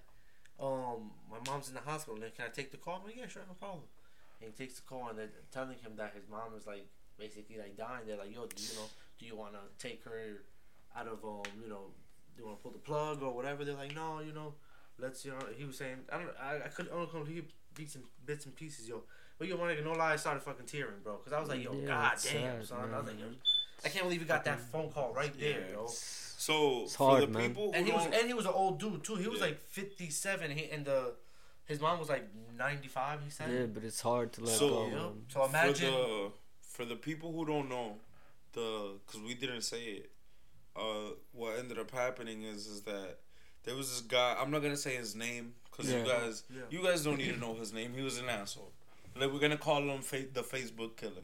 Um, my mom's in the hospital. Man. Can I take the call?" I'm like, "Yeah, sure, no problem." And he takes the call, and they're telling him that his mom is like basically like dying. They're like, "Yo, do you know? Do you want to take her out of um, you know, do you want to pull the plug or whatever?" They're like, "No, you know." Let's, you know, he was saying, I don't I, I couldn't only beat some bits and pieces, yo. But yo, like, no lie, I started fucking tearing, bro. Because I was like, yo, yeah, god damn, sad, son. Man. I was like, yo, I can't believe you got that phone call right there, yeah. yo. So, it's hard, for the man. people and he, was, and he was an old dude, too. He was yeah. like fifty-seven, he, and the, his mom was like ninety-five, he said. Yeah, but it's hard to let so, go. You know? So, imagine. For the, for the people who don't know, the because we didn't say it, uh, what ended up happening is is that there was this guy. I'm not gonna say his name because yeah. you guys, yeah. you guys don't need to know his name. He was an asshole. Like, we're gonna call him fa- the Facebook killer,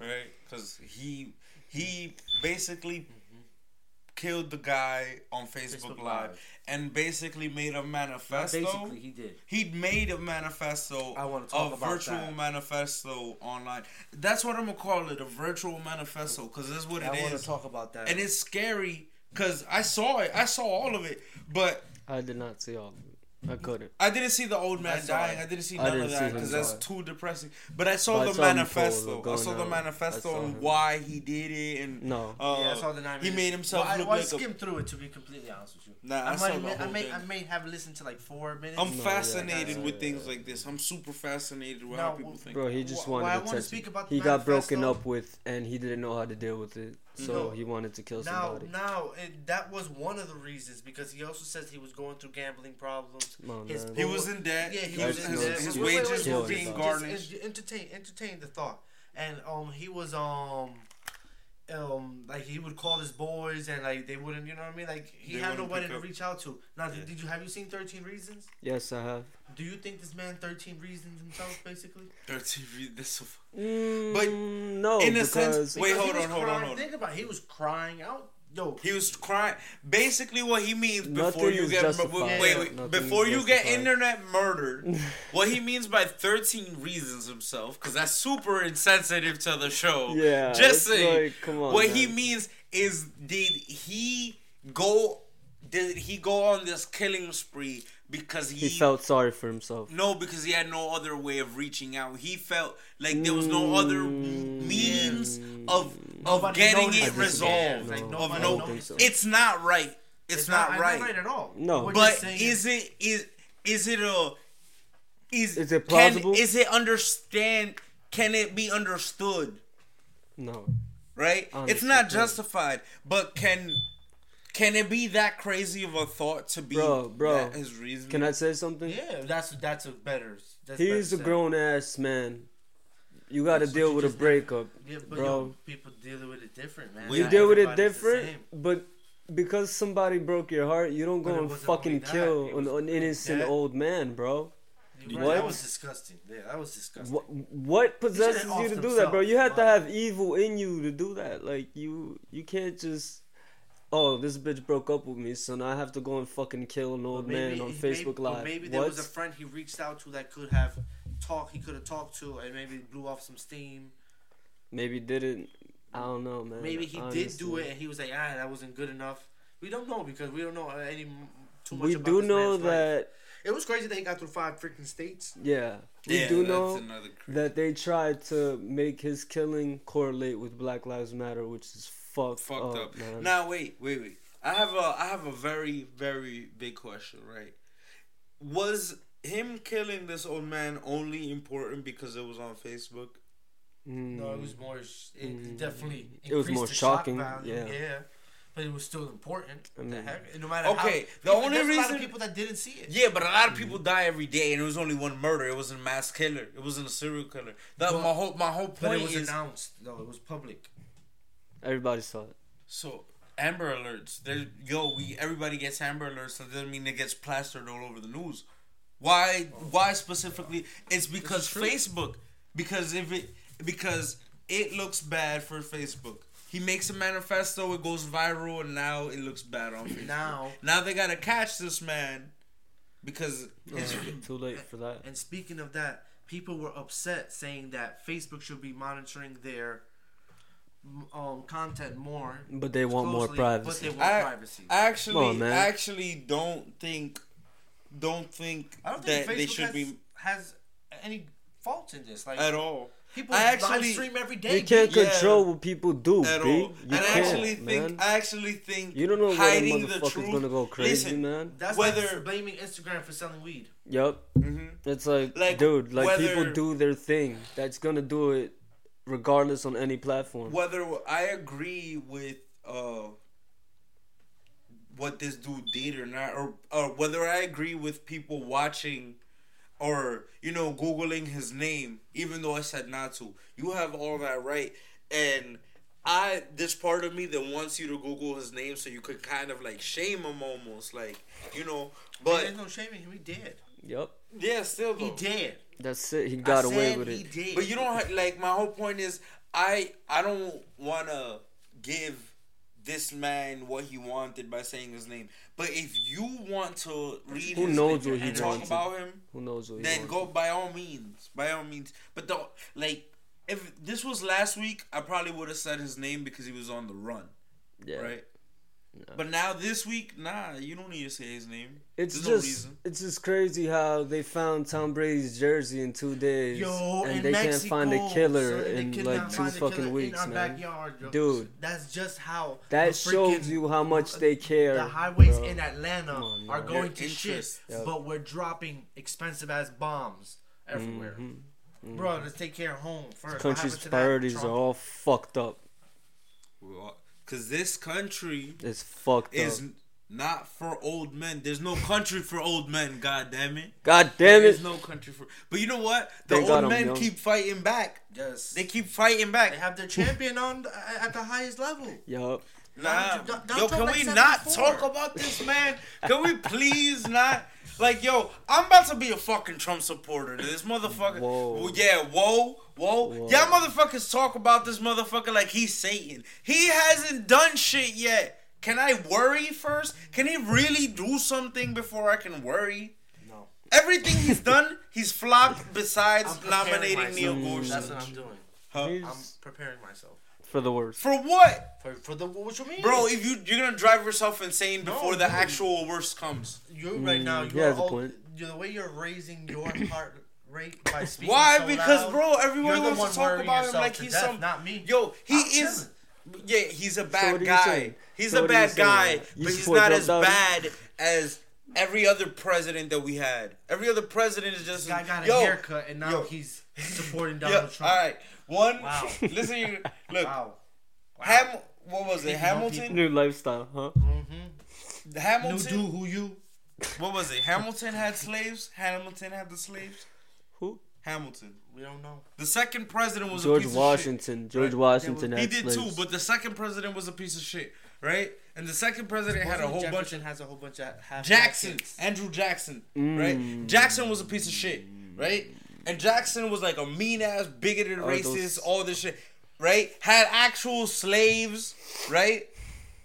right? Because he he basically mm-hmm. killed the guy on Facebook, Facebook Live, Live and basically made a manifesto. Not basically, he did. He made a manifesto. I want to talk about that. A virtual manifesto online. That's what I'm gonna call it, a virtual manifesto, because that's what it is. I want to talk about that, and it's scary. Because I saw it. I saw all of it. But I did not see all of it. I couldn't. I didn't see the old man I dying. It. I didn't see none didn't of that. Because that's too depressing. But I saw but the I saw manifesto. I saw the manifesto and why he did it. And no. Uh, yeah, I saw the nine minutes. He made himself well, I, look well, I like I skimmed a, through it, to be completely honest with you. Nah, I, I, saw the I, may, I may have listened to like four minutes. I'm no, fascinated yeah, with yeah, things yeah. like this. I'm super fascinated with no, how people well, think. Bro, he just wanted well, to touch speak about He got broken up with and he didn't know how to deal with it. So no. he wanted to kill somebody. Now, now it, that was one of the reasons, because he also says he was going through gambling problems. No, his pool, he was in debt. Yeah, he was, was in no debt. His wages were being garnished. Just entertain, entertain the thought, and um, he was um, um, like he would call his boys, and like they wouldn't, you know what I mean? Like he they had nobody to reach out to. Now, yeah. did you have you seen thirteen Reasons? Yes, I have. Do you think this man thirteen reasons himself, basically? thirteen reasons. That's so funny. Mm, but no, in a sense, wait, hold on, hold on, hold on. Think about it. He was crying out. Yo, he was crying. Basically, what he means before you get wait, wait, before you get internet murdered, what he means by thirteen reasons himself, because that's super insensitive to the show. Yeah, just saying. Like, come on, what man. he means is, did he go? Did he go on this killing spree? Because he, he felt sorry for himself. No, because he had no other way of reaching out. He felt like there was no other mm, means yeah. of of getting it resolved. Like, no, of no, so. It's not right. It's, it's not, not right. Not right at all. No, but is it is is it a is is it plausible? Can, is it understand? Can it be understood? No. Right. Honestly, it's not justified, but can. Can it be that crazy of a thought to be bro, bro, his reason? Can I say something? Yeah, that's that's a better. That's He's better a grown ass man. You got to deal with a breakup, yeah, but bro. Yo, people deal with it different, man. You Not deal with it different, but because somebody broke your heart, you don't go and fucking kill an, an innocent dead. old man, bro. Right. What? That was disgusting. Yeah, that was disgusting. What, what possesses you to himself, do that, bro? You have right. to have evil in you to do that. Like you, you can't just. Oh, this bitch broke up with me, so now I have to go and fucking kill an old maybe, man on Facebook maybe, Live. Maybe there what? was a friend he reached out to that could have talked. He could have talked to, and maybe blew off some steam. Maybe didn't. I don't know, man. Maybe he Honestly. did do it, and he was like, "Ah, that wasn't good enough." We don't know because we don't know any too much. We about do this know man's that life. It was crazy that he got through five freaking states. Yeah, we yeah, do know that they tried to make his killing correlate with Black Lives Matter, which is. Fucked, fucked up. up. Now wait, wait, wait. I have a, I have a very, very big question. Right? Was him killing this old man only important because it was on Facebook? Mm. No, it was more. It mm. definitely. It was more shocking. Yeah. yeah. But it was still important. I mean, the heck? No matter okay, how, the only reason a lot of people that didn't see it. Yeah, but a lot of people die every day, and it was only one murder. It wasn't a mass killer. It wasn't a serial killer. That but, my whole my whole point. But it was is, announced. No, it was public. Everybody saw it. So, Amber Alerts. There's, yo, we everybody gets Amber Alerts. So that doesn't mean it gets plastered all over the news. Why? Oh, why specifically? Yeah. It's because Facebook. Because if it because it looks bad for Facebook. He makes a manifesto. It goes viral, and now it looks bad on Facebook. Now, now they gotta catch this man because it's too late for that. And speaking of that, people were upset saying that Facebook should be monitoring their um, content more, but they want closely, more privacy. But they want I, privacy. Actually, on, I actually don't think, don't think, I don't think that Facebook they should has, be has any fault in this, like at all. People I actually, live stream every day. You can't yeah. control what people do, at all. You and I actually think man. I actually think you don't know hiding the truth is gonna go crazy, Listen, man. That's whether like blaming Instagram for selling weed. Yep. Mm-hmm. It's like, like dude, like whether, people do their thing. That's gonna do it regardless on any platform. Whether I agree with uh, what this dude did or not, or or whether I agree with people watching or, you know, Googling his name, even though I said not to. You have all that right. And I, this part of me that wants you to Google his name so you could kind of, like, shame him almost. Like, you know, but... There's no shaming him. He did. Yep. Yeah, still though. He did. That's it. He got I away with he it. Did. But you don't... Have, like, my whole point is I, I don't want to give this man what he wanted by saying his name. But if you want to read Who his knows what he and talk about him, Who knows what he then go to. by all means. By all means. But don't, like, if this was last week, I probably would have said his name because he was on the run. Yeah. Right? No. But now this week, nah, you don't need to say his name. It's There's just no reason. It's just crazy how they found Tom Brady's jersey in two days. Yo, and they Mexico, can't find a killer so in like two fucking weeks, man. Backyard, Dude. That's just how That shows you how much they care. The highways bro. in Atlanta on, are going They're to shit, yep. but we're dropping expensive ass bombs everywhere. Mm-hmm. Mm-hmm. Bro, let's take care of home first. This country's priorities are all fucked up. Well, Cause this country is fucked is up. Not for old men. There's no country for old men. God damn it. God damn it. There's no country for. But you know what? The they old men young. keep fighting back. Yes. They keep fighting back. They have their champion on at the highest level. Yup. Nah. Don't, don't yo, can like we not talk about this, man? Can we please not? Like, yo, I'm about to be a fucking Trump supporter. This motherfucker. Whoa. Yeah. Whoa. Whoa. Whoa, y'all motherfuckers talk about this motherfucker like he's Satan. He hasn't done shit yet. Can I worry first? Can he really do something before I can worry? No. Everything he's done, he's flopped besides nominating Neil Gorsuch. That's what I'm doing. Huh? I'm preparing myself. For the worst. For what? For, for the what you mean? Bro, if you, you're going to drive yourself insane before no, the actual worst comes. You right now, you yeah, are all, point. the way you're raising your heart... By Why? So because loud. bro, everyone wants to talk about him like he's death, some. Not me. Yo, he I'm is. Chilling. Yeah, he's a bad so guy. He's so a bad guy, but you he's not as down. bad as every other president that we had. Every other president is just. I got a yo, haircut, and now yo. he's supporting Donald yo, Trump. All right, one. Wow. Listen, you look. Wow. wow. Ham. What was it? Hamilton. New lifestyle, huh? Mm-hmm. Hamilton. New dude, who you? What was it? Hamilton had slaves. Hamilton had the slaves. Who? Hamilton. We don't know. The second president was George a piece Washington. of shit. George right? Washington. George Washington. He did slaves. too, but the second president was a piece of shit, right? And the second president had a whole Jefferson bunch. Of, has a whole bunch of half Jackson, Jacksons. Andrew Jackson, mm. right? Jackson was a piece of shit, right? And Jackson was like a mean ass, bigoted, all racist, those... all this shit, right? Had actual slaves, right?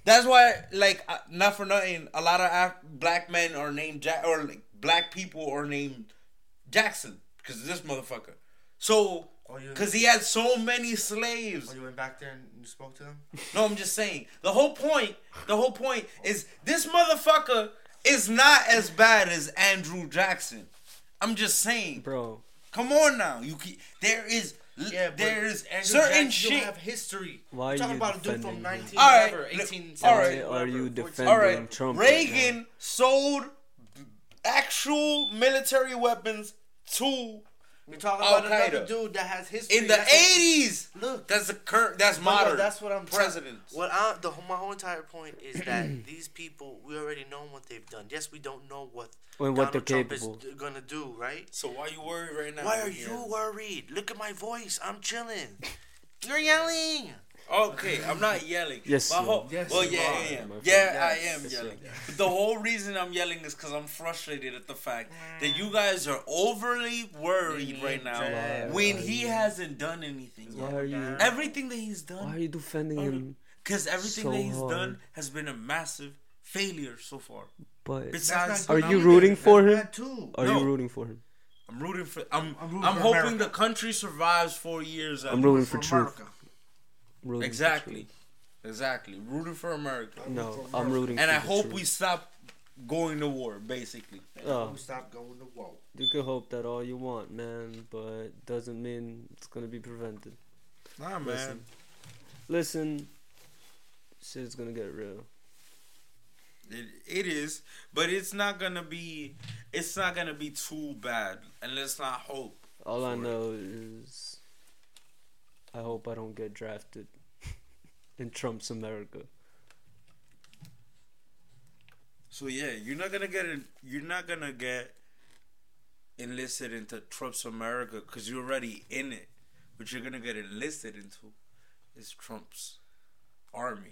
That's why, like, not for nothing, a lot of Af- black men are named Jack, or like black people are named Jackson. Because of this motherfucker. So, because he had so many slaves. Oh, you went back there and you spoke to them? No, I'm just saying. The whole point, the whole point is this motherfucker is not as bad as Andrew Jackson. I'm just saying. Bro. Come on now. You keep, There is... Yeah, there is certain shit. You have history. Why are talking you about a dude from nineteen all right, whatever, eighteen all right. Are you defending all right. Trump? Reagan right sold actual military weapons to we're talking about Al-Qaeda. Another dude that has history in the eighties. Look, that's a current. That's no, modern. No, that's what I'm president. T- what I the my whole entire point is that these people we already know what they've done. Yes, we don't know what when, Donald what they're Trump capable. is gonna do, right? So why are you worried right now? Why are yeah. you worried? Look at my voice. I'm chilling. You're yelling. Okay, I'm not yelling. Yes, whole, yes well, yeah, yeah, yeah, yeah, yes, I am yes, yelling. Yes. But the whole reason I'm yelling is because I'm frustrated at the fact that you guys are overly worried yeah, right now yeah, when he yeah. hasn't done anything. Why are you? Everything that he's done. Why are you defending him? Because everything so that he's hard. done has been a massive failure so far. But besides, are you rooting for him? Are no. you rooting for him? I'm rooting for. I'm. I'm, rooting I'm for hoping America. The country survives four years. I'm, I'm rooting, rooting for, for truth. Rooting exactly, for exactly. Rooting for America. I'm no, rooting for America. I'm rooting. And for I the hope truth. we stop going to war. Basically, oh. we stop going to war. You can hope that all you want, man, but doesn't mean it's gonna be prevented. Nah, man. Listen, listen shit's gonna get real. It it is, but it's not gonna be. It's not gonna be too bad, and let's not hope. All I know it. is, I hope I don't get drafted in Trump's America. So yeah, you're not gonna get. You're not gonna get enlisted into Trump's America because you're already in it. What you're gonna get enlisted into is Trump's army.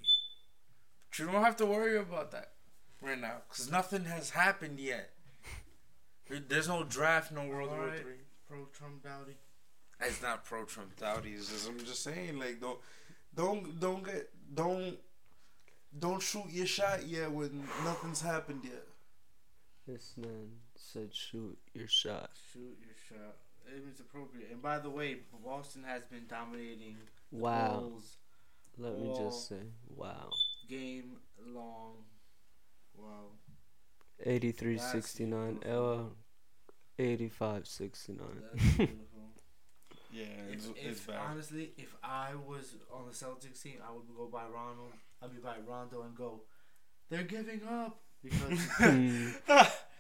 But you don't have to worry about that right now because nothing has happened yet. There's no draft, no World War Three. Pro Trump Dowdy. It's not pro Trump Dowdy. I'm just saying, like, don't, don't, don't get, don't, don't shoot your shot yet when nothing's happened yet. This man said, "Shoot your shot." Shoot your shot. It was appropriate. And by the way, Boston has been dominating. Wow. Bulls Let me just say, wow. Game long. Wow. eighty-three sixty-nine L eighty-five sixty-nine That's beautiful. Yeah, it's, if, it's if, bad. Honestly, if I was on the Celtics team, I would go by Ronald. I'd be by Rondo and go, they're giving up. Because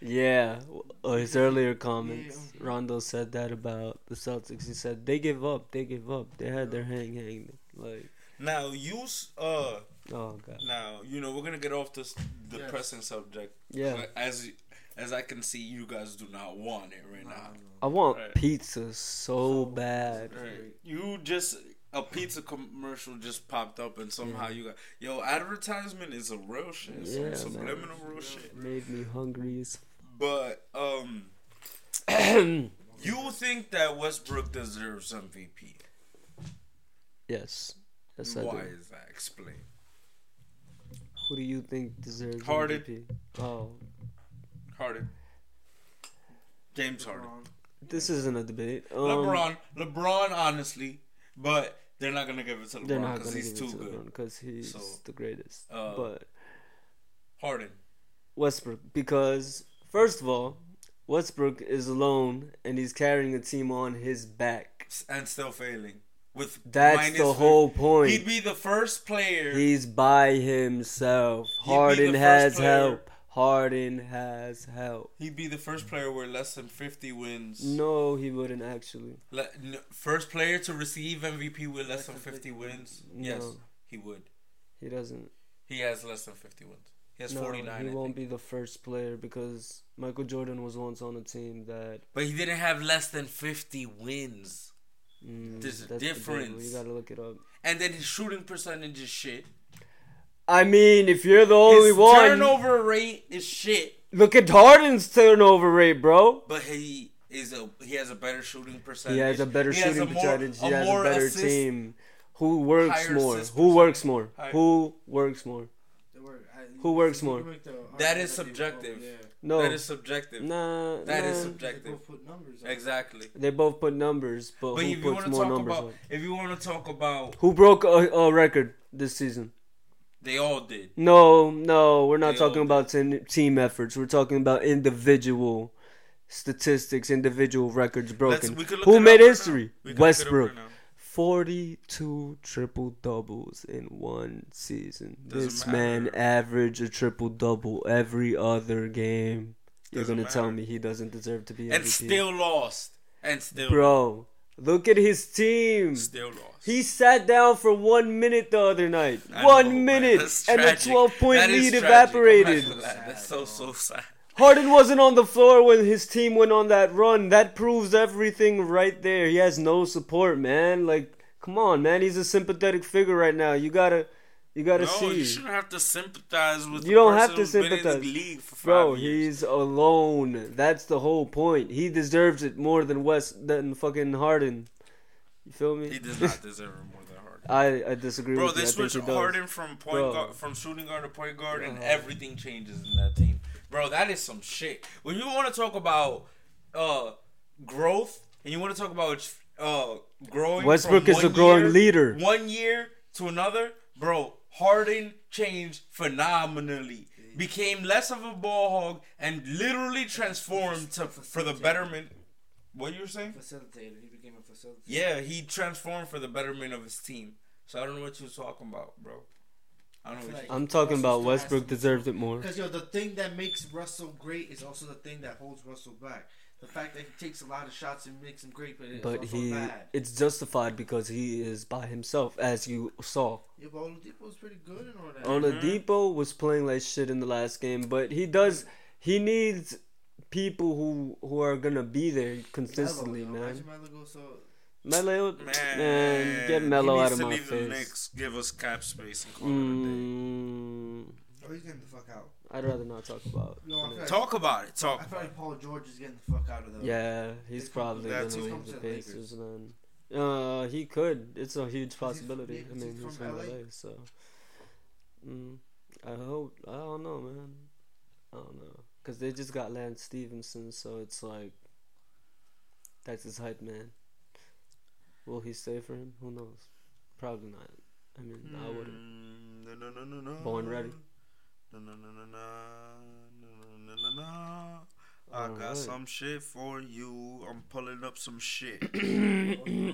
yeah, or his earlier comments, yeah. Rondo said that about the Celtics. He said, they give up, they give up. They had their hang hanging. Like, now, you... Uh, Oh, God. Now, you know, we're going to get off this depressing yes. subject. Yeah. As as I can see, you guys do not want it right no, now. I want right. pizza so bad. Right. You just... A pizza commercial just popped up and somehow yeah. you got... Yo, advertisement is a real shit. It's yeah, some subliminal real, real shit. Made me hungry as... But, um... you think that Westbrook deserves M V P? Yes. Yes, I Why do. is that? Explain. Who do you think deserves Harden. M V P? Oh. Harden. James Harden. LeBron. This isn't a debate. Um, LeBron. LeBron, honestly. But they're not going to give it to LeBron because he's too good. Because he's so, the greatest. Uh, but Harden. Westbrook. Because, first of all, Westbrook is alone and he's carrying a team on his back. And still failing. With That's the whole point. He'd be the first player. He's by himself. Harden has player. help. Harden has help. He'd be the first player with less than fifty wins. No, he wouldn't actually. Le- no, first player to receive M V P with less than fifty wins? No. Yes, he would. He doesn't. He has less than fifty wins. He has no, forty-nine. He won't be the first player because Michael Jordan was once on a team that... But he didn't have less than fifty wins. Mm, There's a difference. You gotta look it up. And then his shooting percentage is shit. I mean, if you're the only his one, turnover rate is shit. Look at Harden's turnover rate, bro. But he is a he has a better shooting percentage. He has a better he shooting percentage. More, he has a better assist, team. Who works more? Who works more? Higher. Who works more? Who works more? That is subjective. Yeah. No, that is subjective. Nah, that nah. is subjective. They both put numbers. Exactly. They both put numbers, but, but who puts more numbers? About, if you want to talk about who broke a, a record this season, they all did. No, no, we're not they talking about ten, team efforts. We're talking about individual statistics, individual records broken. Who made history? Westbrook. forty-two triple-doubles in one season. Doesn't this matter. Man averaged a triple-double every other game. Doesn't You're going to tell me he doesn't deserve to be M V P. And still lost. And still Bro, look at his team. Still lost. He sat down for one minute the other night. I one know, minute. And the twelve-point lead tragic. evaporated. That. That's so, so sad. Harden wasn't on the floor when his team went on that run. That proves everything right there. He has no support, man. Like, come on, man. He's a sympathetic figure right now. You gotta, you gotta no, see. No, you shouldn't have to sympathize with. You the don't have to sympathize. In the league for Bro, five years. He's alone. That's the whole point. He deserves it more than West than fucking Harden. You feel me? He does not deserve it more than Harden. I, I disagree Bro, with you. Bro, they switch Harden from point Bro. guard, from shooting guard to point guard, and everything changes in that team. Bro, that is some shit. When you want to talk about uh, growth, and you want to talk about uh, growing Westbrook from is a growing year, leader. One year to another, bro, Harden changed phenomenally. Became less of a ball hog and literally transformed to for the betterment. What you were saying? Facilitator. He became a facilitator. Yeah, he transformed for the betterment of his team. So I don't know what you're talking about, bro. I don't know. Like, I'm talking about Westbrook deserves it more. Because yo, the thing that makes Russell great is also the thing that holds Russell back. The fact that he takes a lot of shots and makes him great, but it's but also he, bad. It's justified because he is by himself, as you saw. Yeah, but Oladipo was pretty good and all that. Oladipo mm-hmm. was playing like shit in the last game, but he does. He needs people who who are gonna be there consistently, Melo, man. Melo go so? Melo, man, man, get Melo out of my face. He needs to leave the Knicks, give us cap space, and call mm. it a day. Or he's getting the fuck out. I'd rather not talk about it. No, like, talk about it. Talk I feel about like Paul George is getting the fuck out of them. Yeah, he's they probably going to leave the Pacers. Then. Uh, he could. It's a huge possibility. I mean, he's from L A, so. Mm, I hope. I don't know, man. I don't know. Because they just got Lance Stevenson, so it's like. That's his hype, man. Will he stay for him? Who knows? Probably not. I mean, mm, I wouldn't. No, no, no, no, no. Born ready. Na na na na na na na na. I got right. some shit for you. I'm pulling up some shit. I'm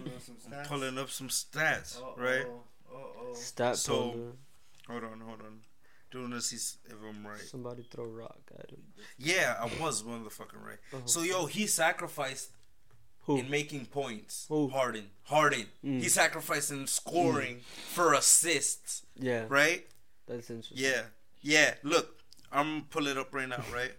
pulling up some stats, Uh-oh. right? Uh-oh. Stat so, puller. hold on, hold on. Doing this, he's, if I'm right. Somebody throw rock at him. Yeah, I was motherfucking right. Uh-huh. So yo, he sacrificed Who? in making points. Who? Harden, Harden. Mm. He sacrificed in scoring mm. for assists. Yeah. Right. That's interesting. Yeah. Yeah, look, I'm gonna pull it up right now, right?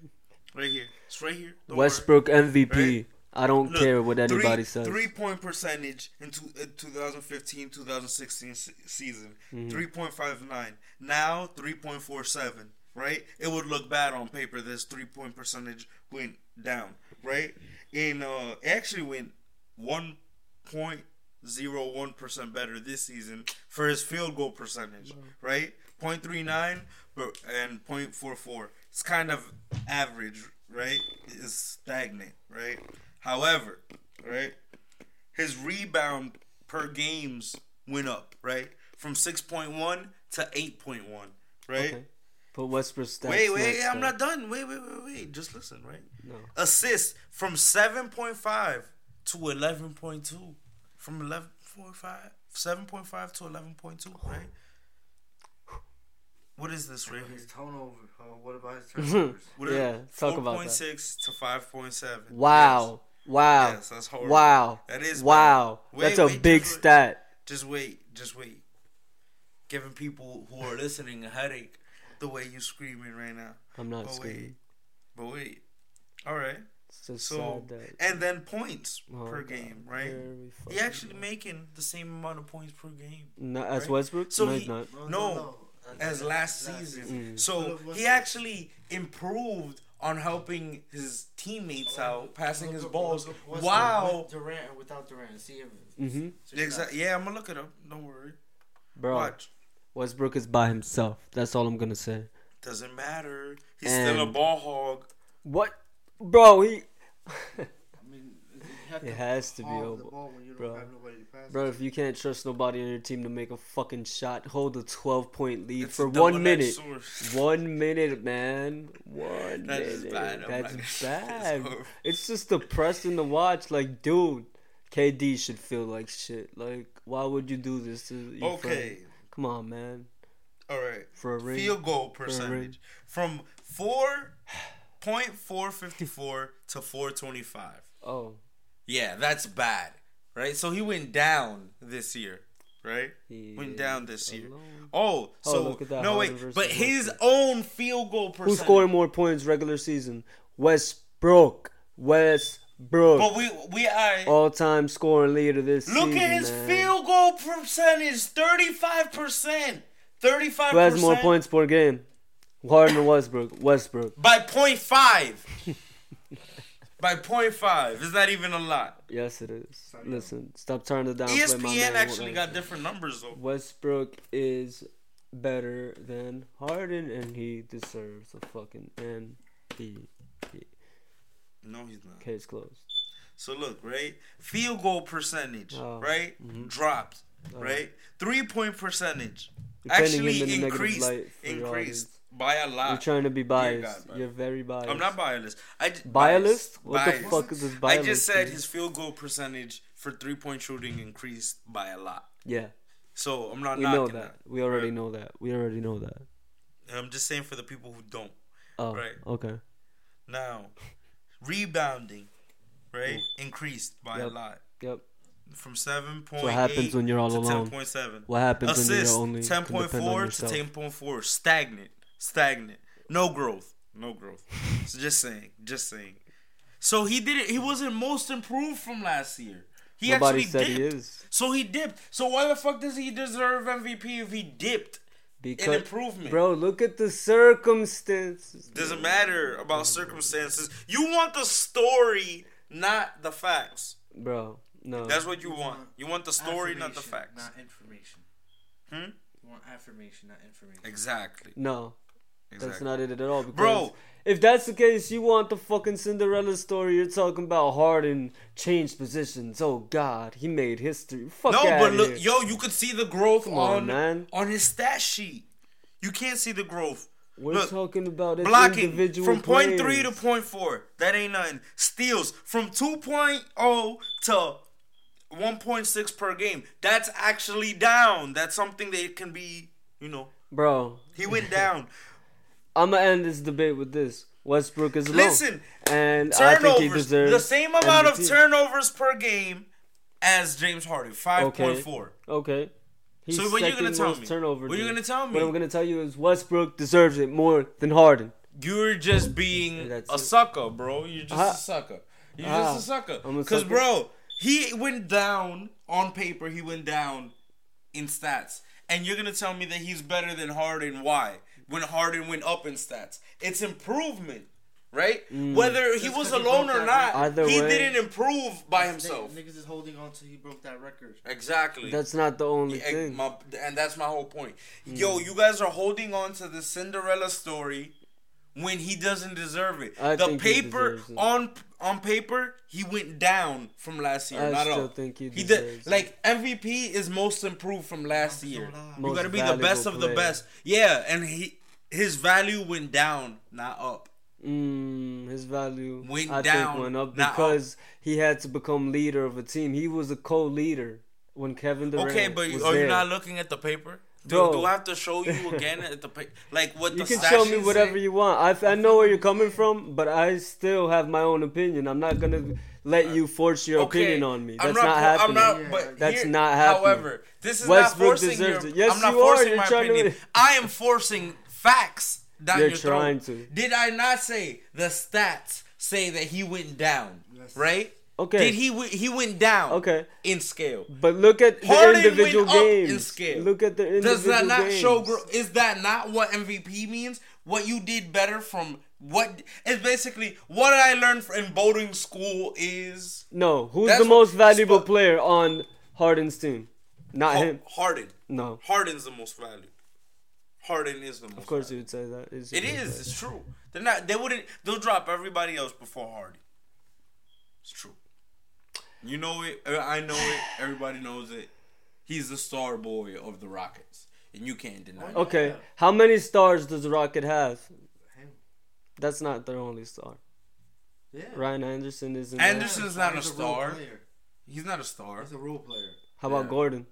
Right here. It's right here. Don't Westbrook worry. M V P. Right? I don't look, care what anybody three, says. three-point percentage in two thousand fifteen two thousand sixteen season. Mm-hmm. three point five nine. Now, three point four seven, right? It would look bad on paper. This three-point percentage went down, right? And uh, it actually went one point zero one percent better this season for his field goal percentage, right? zero point three nine and zero point four four. It's kind of average, right? It's stagnant, right? However, right, his rebound per games went up, right? From six point one to eight point one, right? Okay. But Westbrook's stats. Wait, wait, I'm not done. Wait, wait, wait, wait. Just listen, right? No. Assists from seven point five to eleven point two. From eleven point five, seven point five to eleven point two, right? What is this right here? His turnover. Uh, what about his turnovers? Yeah, talk about that. four point six to five point seven. Wow. Yes. Wow. Yes, that's horrible. Wow. That is Wow. Wait, that's a wait, big just stat. Wait. Just wait. Just wait. Giving people who are listening a headache the way you're screaming right now. I'm not but screaming. Wait. But wait. All right. So, so that, and then points oh per God, game, right? He actually God. making the same amount of points per game. Not right? As Westbrook? So no, he, not. no. no, no. As last season. Mm. So he actually improved on helping his teammates out, passing his balls. Wow. Durant or without Durant. See him. Mm-hmm. So exactly. Yeah, I'm going to look it up. Don't worry. Bro, watch. Westbrook is by himself. That's all I'm going to say. Doesn't matter. He's and still a ball hog. What? Bro, he... It has to be over, bro. Bro, if you can't trust nobody on your team to make a fucking shot, hold a twelve-point lead it's for one minute. One minute, man. One that minute. Bad. That's like, bad. That's it's just depressing to watch. Like, dude, K D should feel like shit. Like, why would you do this to your okay. friend? Come on, man. All right. For a ring. Field goal percentage from four point four five four to four twenty-five. Oh. Yeah, that's bad, right? So he went down this year, right? He went down this year. Oh, so oh, look at that. No wait, but his own field goal percentage. Who's scoring more points regular season? Westbrook, Westbrook. But we we are all-time scoring leader this season. Look at his man. field goal percentage, thirty-five percent, thirty-five percent. Who has more points per game? Harden or Westbrook? Westbrook by point five. by point five. It's not even a lot. Yes, it is. Listen, stop trying to downplay E S P N my man. E S P N actually got different numbers, though. Westbrook is better than Harden, and he deserves a fucking M V P. No, he's not. Case closed. So, look, right? Field goal percentage, oh, right? Mm-hmm. Dropped, oh, right? Three-point percentage. Depending actually in increased increased by a lot. You're trying to be biased. God, you're very biased. I'm not biased. I d- biased? biased? What biased. The fuck is this biased? I just said thing? His field goal percentage for three-point shooting increased by a lot. Yeah. So, I'm not we knocking know that. that. We already right? know that. We already know that. I'm just saying for the people who don't. Oh, right? Okay. Now, rebounding, right? Ooh. Increased by yep. a lot. Yep. From seven point eight what happens when you're all to alone? ten point seven What happens Assist, when you're only ten point four to ten point four Stagnant. Stagnant. No growth. No growth. So just saying. Just saying. So he didn't. He wasn't most improved from last year. He Nobody actually said dipped. He is. So he dipped. So why the fuck does he deserve M V P if he dipped? Because, an improvement. Bro, look at the circumstances. Doesn't matter about circumstances. You want the story, not the facts. Bro. No. That's what you want. You want the story, not the facts. Not information. Hmm? You want affirmation, not information. Exactly. No. Exactly. That's not it at all. Because bro, if that's the case, you want the fucking Cinderella story. You're talking about Harden changed positions. Oh God, he made history. Fuck no, but look, here. Yo, you could see the growth Come on, on, man. on his stat sheet. You can't see the growth. We're Look, talking about blocking from point three to point four. That ain't nothing. Steals from two point oh to one point six per game. That's actually down. That's something that can be, you know. Bro. He went down. I'm going to end this debate with this. Westbrook is alone. Listen. And turnovers, I think he deserves the same amount M V P. Of turnovers per game as James Harden. five point four Okay. He's so what are you going to tell me? Turnover, what are you going to tell me? What I'm going to tell you is Westbrook deserves it more than Harden. You're just being That's a it. sucker, bro. You're just ah. a sucker. You're ah. just a sucker. Because, bro. He went down on paper. He went down in stats. And you're going to tell me that he's better than Harden. Why? When Harden went up in stats. It's improvement, right? Mm. Whether he Just was alone he or not, Either he way. didn't improve by himself. Niggas is holding on till he broke that record. Exactly. That's not the only yeah, thing. My, and that's my whole point. Mm. Yo, you guys are holding on to the Cinderella story when he doesn't deserve it. I the paper it. on on paper he went down from last year. I not still all. think he, he did. De- like M V P is most improved from last I'm year. You got to be the best player. of the best. Yeah, and he his value went down, not up. Mm, his value went I down, think went up because up. he had to become leader of a team. He was a co-leader when Kevin Durant. Okay, but was are there. you not looking at the paper? Do, do I have to show you again at the like what the you can show me whatever say? you want. I I know where you're coming from, but I still have my own opinion. I'm not gonna let you force your okay. opinion on me. That's I'm not, not happening. I'm not, but That's here, not happening. However, this is Westbrook not forcing your. It. Yes, I'm not you forcing are. my you're opinion. To... I am forcing facts down you're your throat. Trying to. Did I not say the stats say that he went down? Yes. Right. Okay. Did he w- he went down? Okay. In scale. But look at the Harden individual went games. Up in scale. Look at the individual games. Does that not games. show growth? Is that not what M V P means? What you did better from what? It's basically what I learned in boarding school is. No, who's the most valuable sp- player on Harden's team? Not H- him. Harden. No. Harden's the most valuable. Harden is the most. Of course, valuable. you would say that. It's it is. Player. It's true. They're not. They wouldn't. They'll drop everybody else before Harden. It's true. You know it. I know it. Everybody knows it. He's the star boy of the Rockets, and you can't deny it. Okay, that. How many stars does the Rocket have? That's not their only star. Yeah. Ryan Anderson isn't. Anderson's not a star. He's, a He's not a star. He's a role player. How yeah. about Gordon?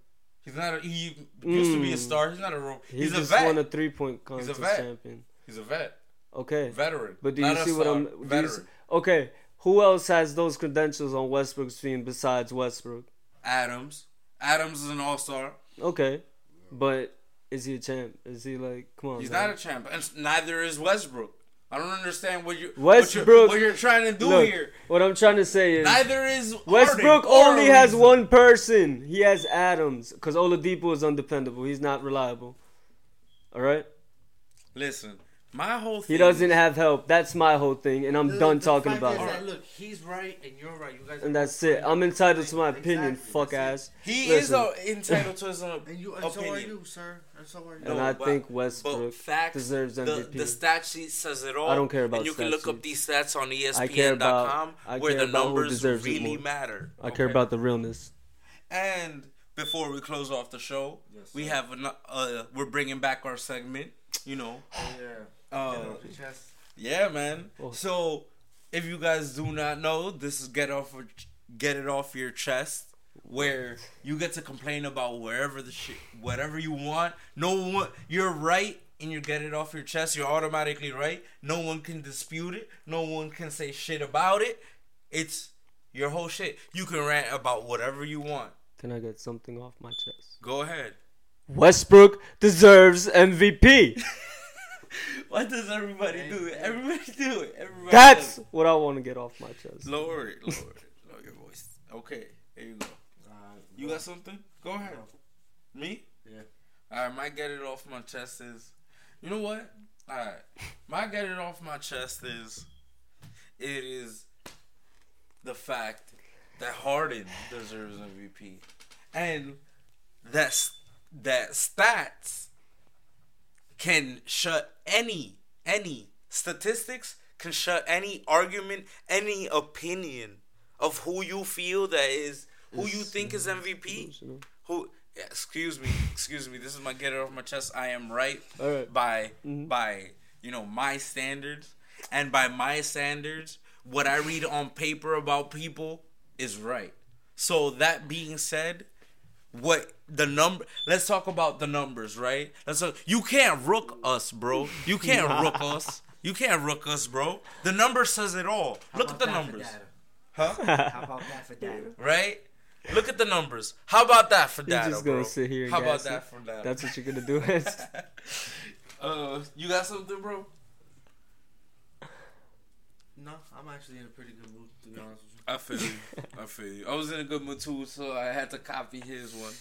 He's not. A, he used mm. to be a star. He's not a role. He's he a just vet. won a three-point contest He's champion. He's a vet. Okay. Veteran. But do you not see what I'm? Veteran. See, okay. Who else has those credentials on Westbrook's team besides Westbrook? Adams. Adams is an all-star. Okay. But is he a champ? Is he like, come on. He's man. not a champ. And neither is Westbrook. I don't understand what, you, Westbrook, what, you're, what you're trying to do look, here. What I'm trying to say is. Neither is Westbrook Harden only has one person. He has Adams. Because Oladipo is undependable. He's not reliable. All right? Listen. My whole thing. He doesn't is, have help. That's my whole thing, and I'm look, done talking about it. That, look, he's right and you're right. You guys are and that's it. I'm entitled to my exactly. opinion, fuck ass. He Listen. is entitled to his own and you, and opinion. And so are you, sir. And so are you. And no, I but, think Westbrook facts, deserves M V P. The, the stat sheet says it all. I don't care about stats. And you can look sheets. up these stats on E S P N dot com where the numbers really matter. I care okay. about the realness. And before we close off the show, yes, we have an, uh, we're bringing back our segment. You know, oh, yeah, uh, yeah, man. Oh. So, if you guys do not know, this is get off, or, get it off your chest, where you get to complain about wherever the shit, whatever you want. No one, you're right, and you get it off your chest. You're automatically right. No one can dispute it. No one can say shit about it. It's your whole shit. You can rant about whatever you want. Can I get something off my chest? Go ahead. Westbrook deserves M V P. What does everybody do? Everybody do it. Everybody That's it. what I want to get off my chest. Lower it. Lower it. Lower your voice. Okay. Here you go. Uh, you got something? Go ahead. No. Me? Yeah. All right. My get it off my chest is... You know what? All right. My get it off my chest is... It is the fact that Harden deserves M V P. And that's... that stats can shut any any statistics can shut any argument, any opinion of who you feel that is who it's, you think is M V P. Who yeah, excuse me, excuse me. This is my get it off my chest. I am right, right. by mm-hmm. by you know my standards, and by my standards, what I read on paper about people is right. So that being said. What the number? Let's talk about the numbers, right? Let's talk, you can't rook us, bro. You can't rook us. You can't rook us, bro. The number says it all. How Look at the numbers, huh? How about that for data? Right? Look at the numbers. How about that for data, just gonna bro? Sit here and How about it? that for data? That's what you're gonna do. uh, you got something, bro? No, I'm actually in a pretty good mood, to be honest with you. I feel you. I feel you. I was in a good mood, too, so I had to copy his one.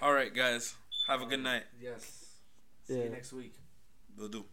All right, guys. Have a good night. Yes. See yeah. you next week. Will do.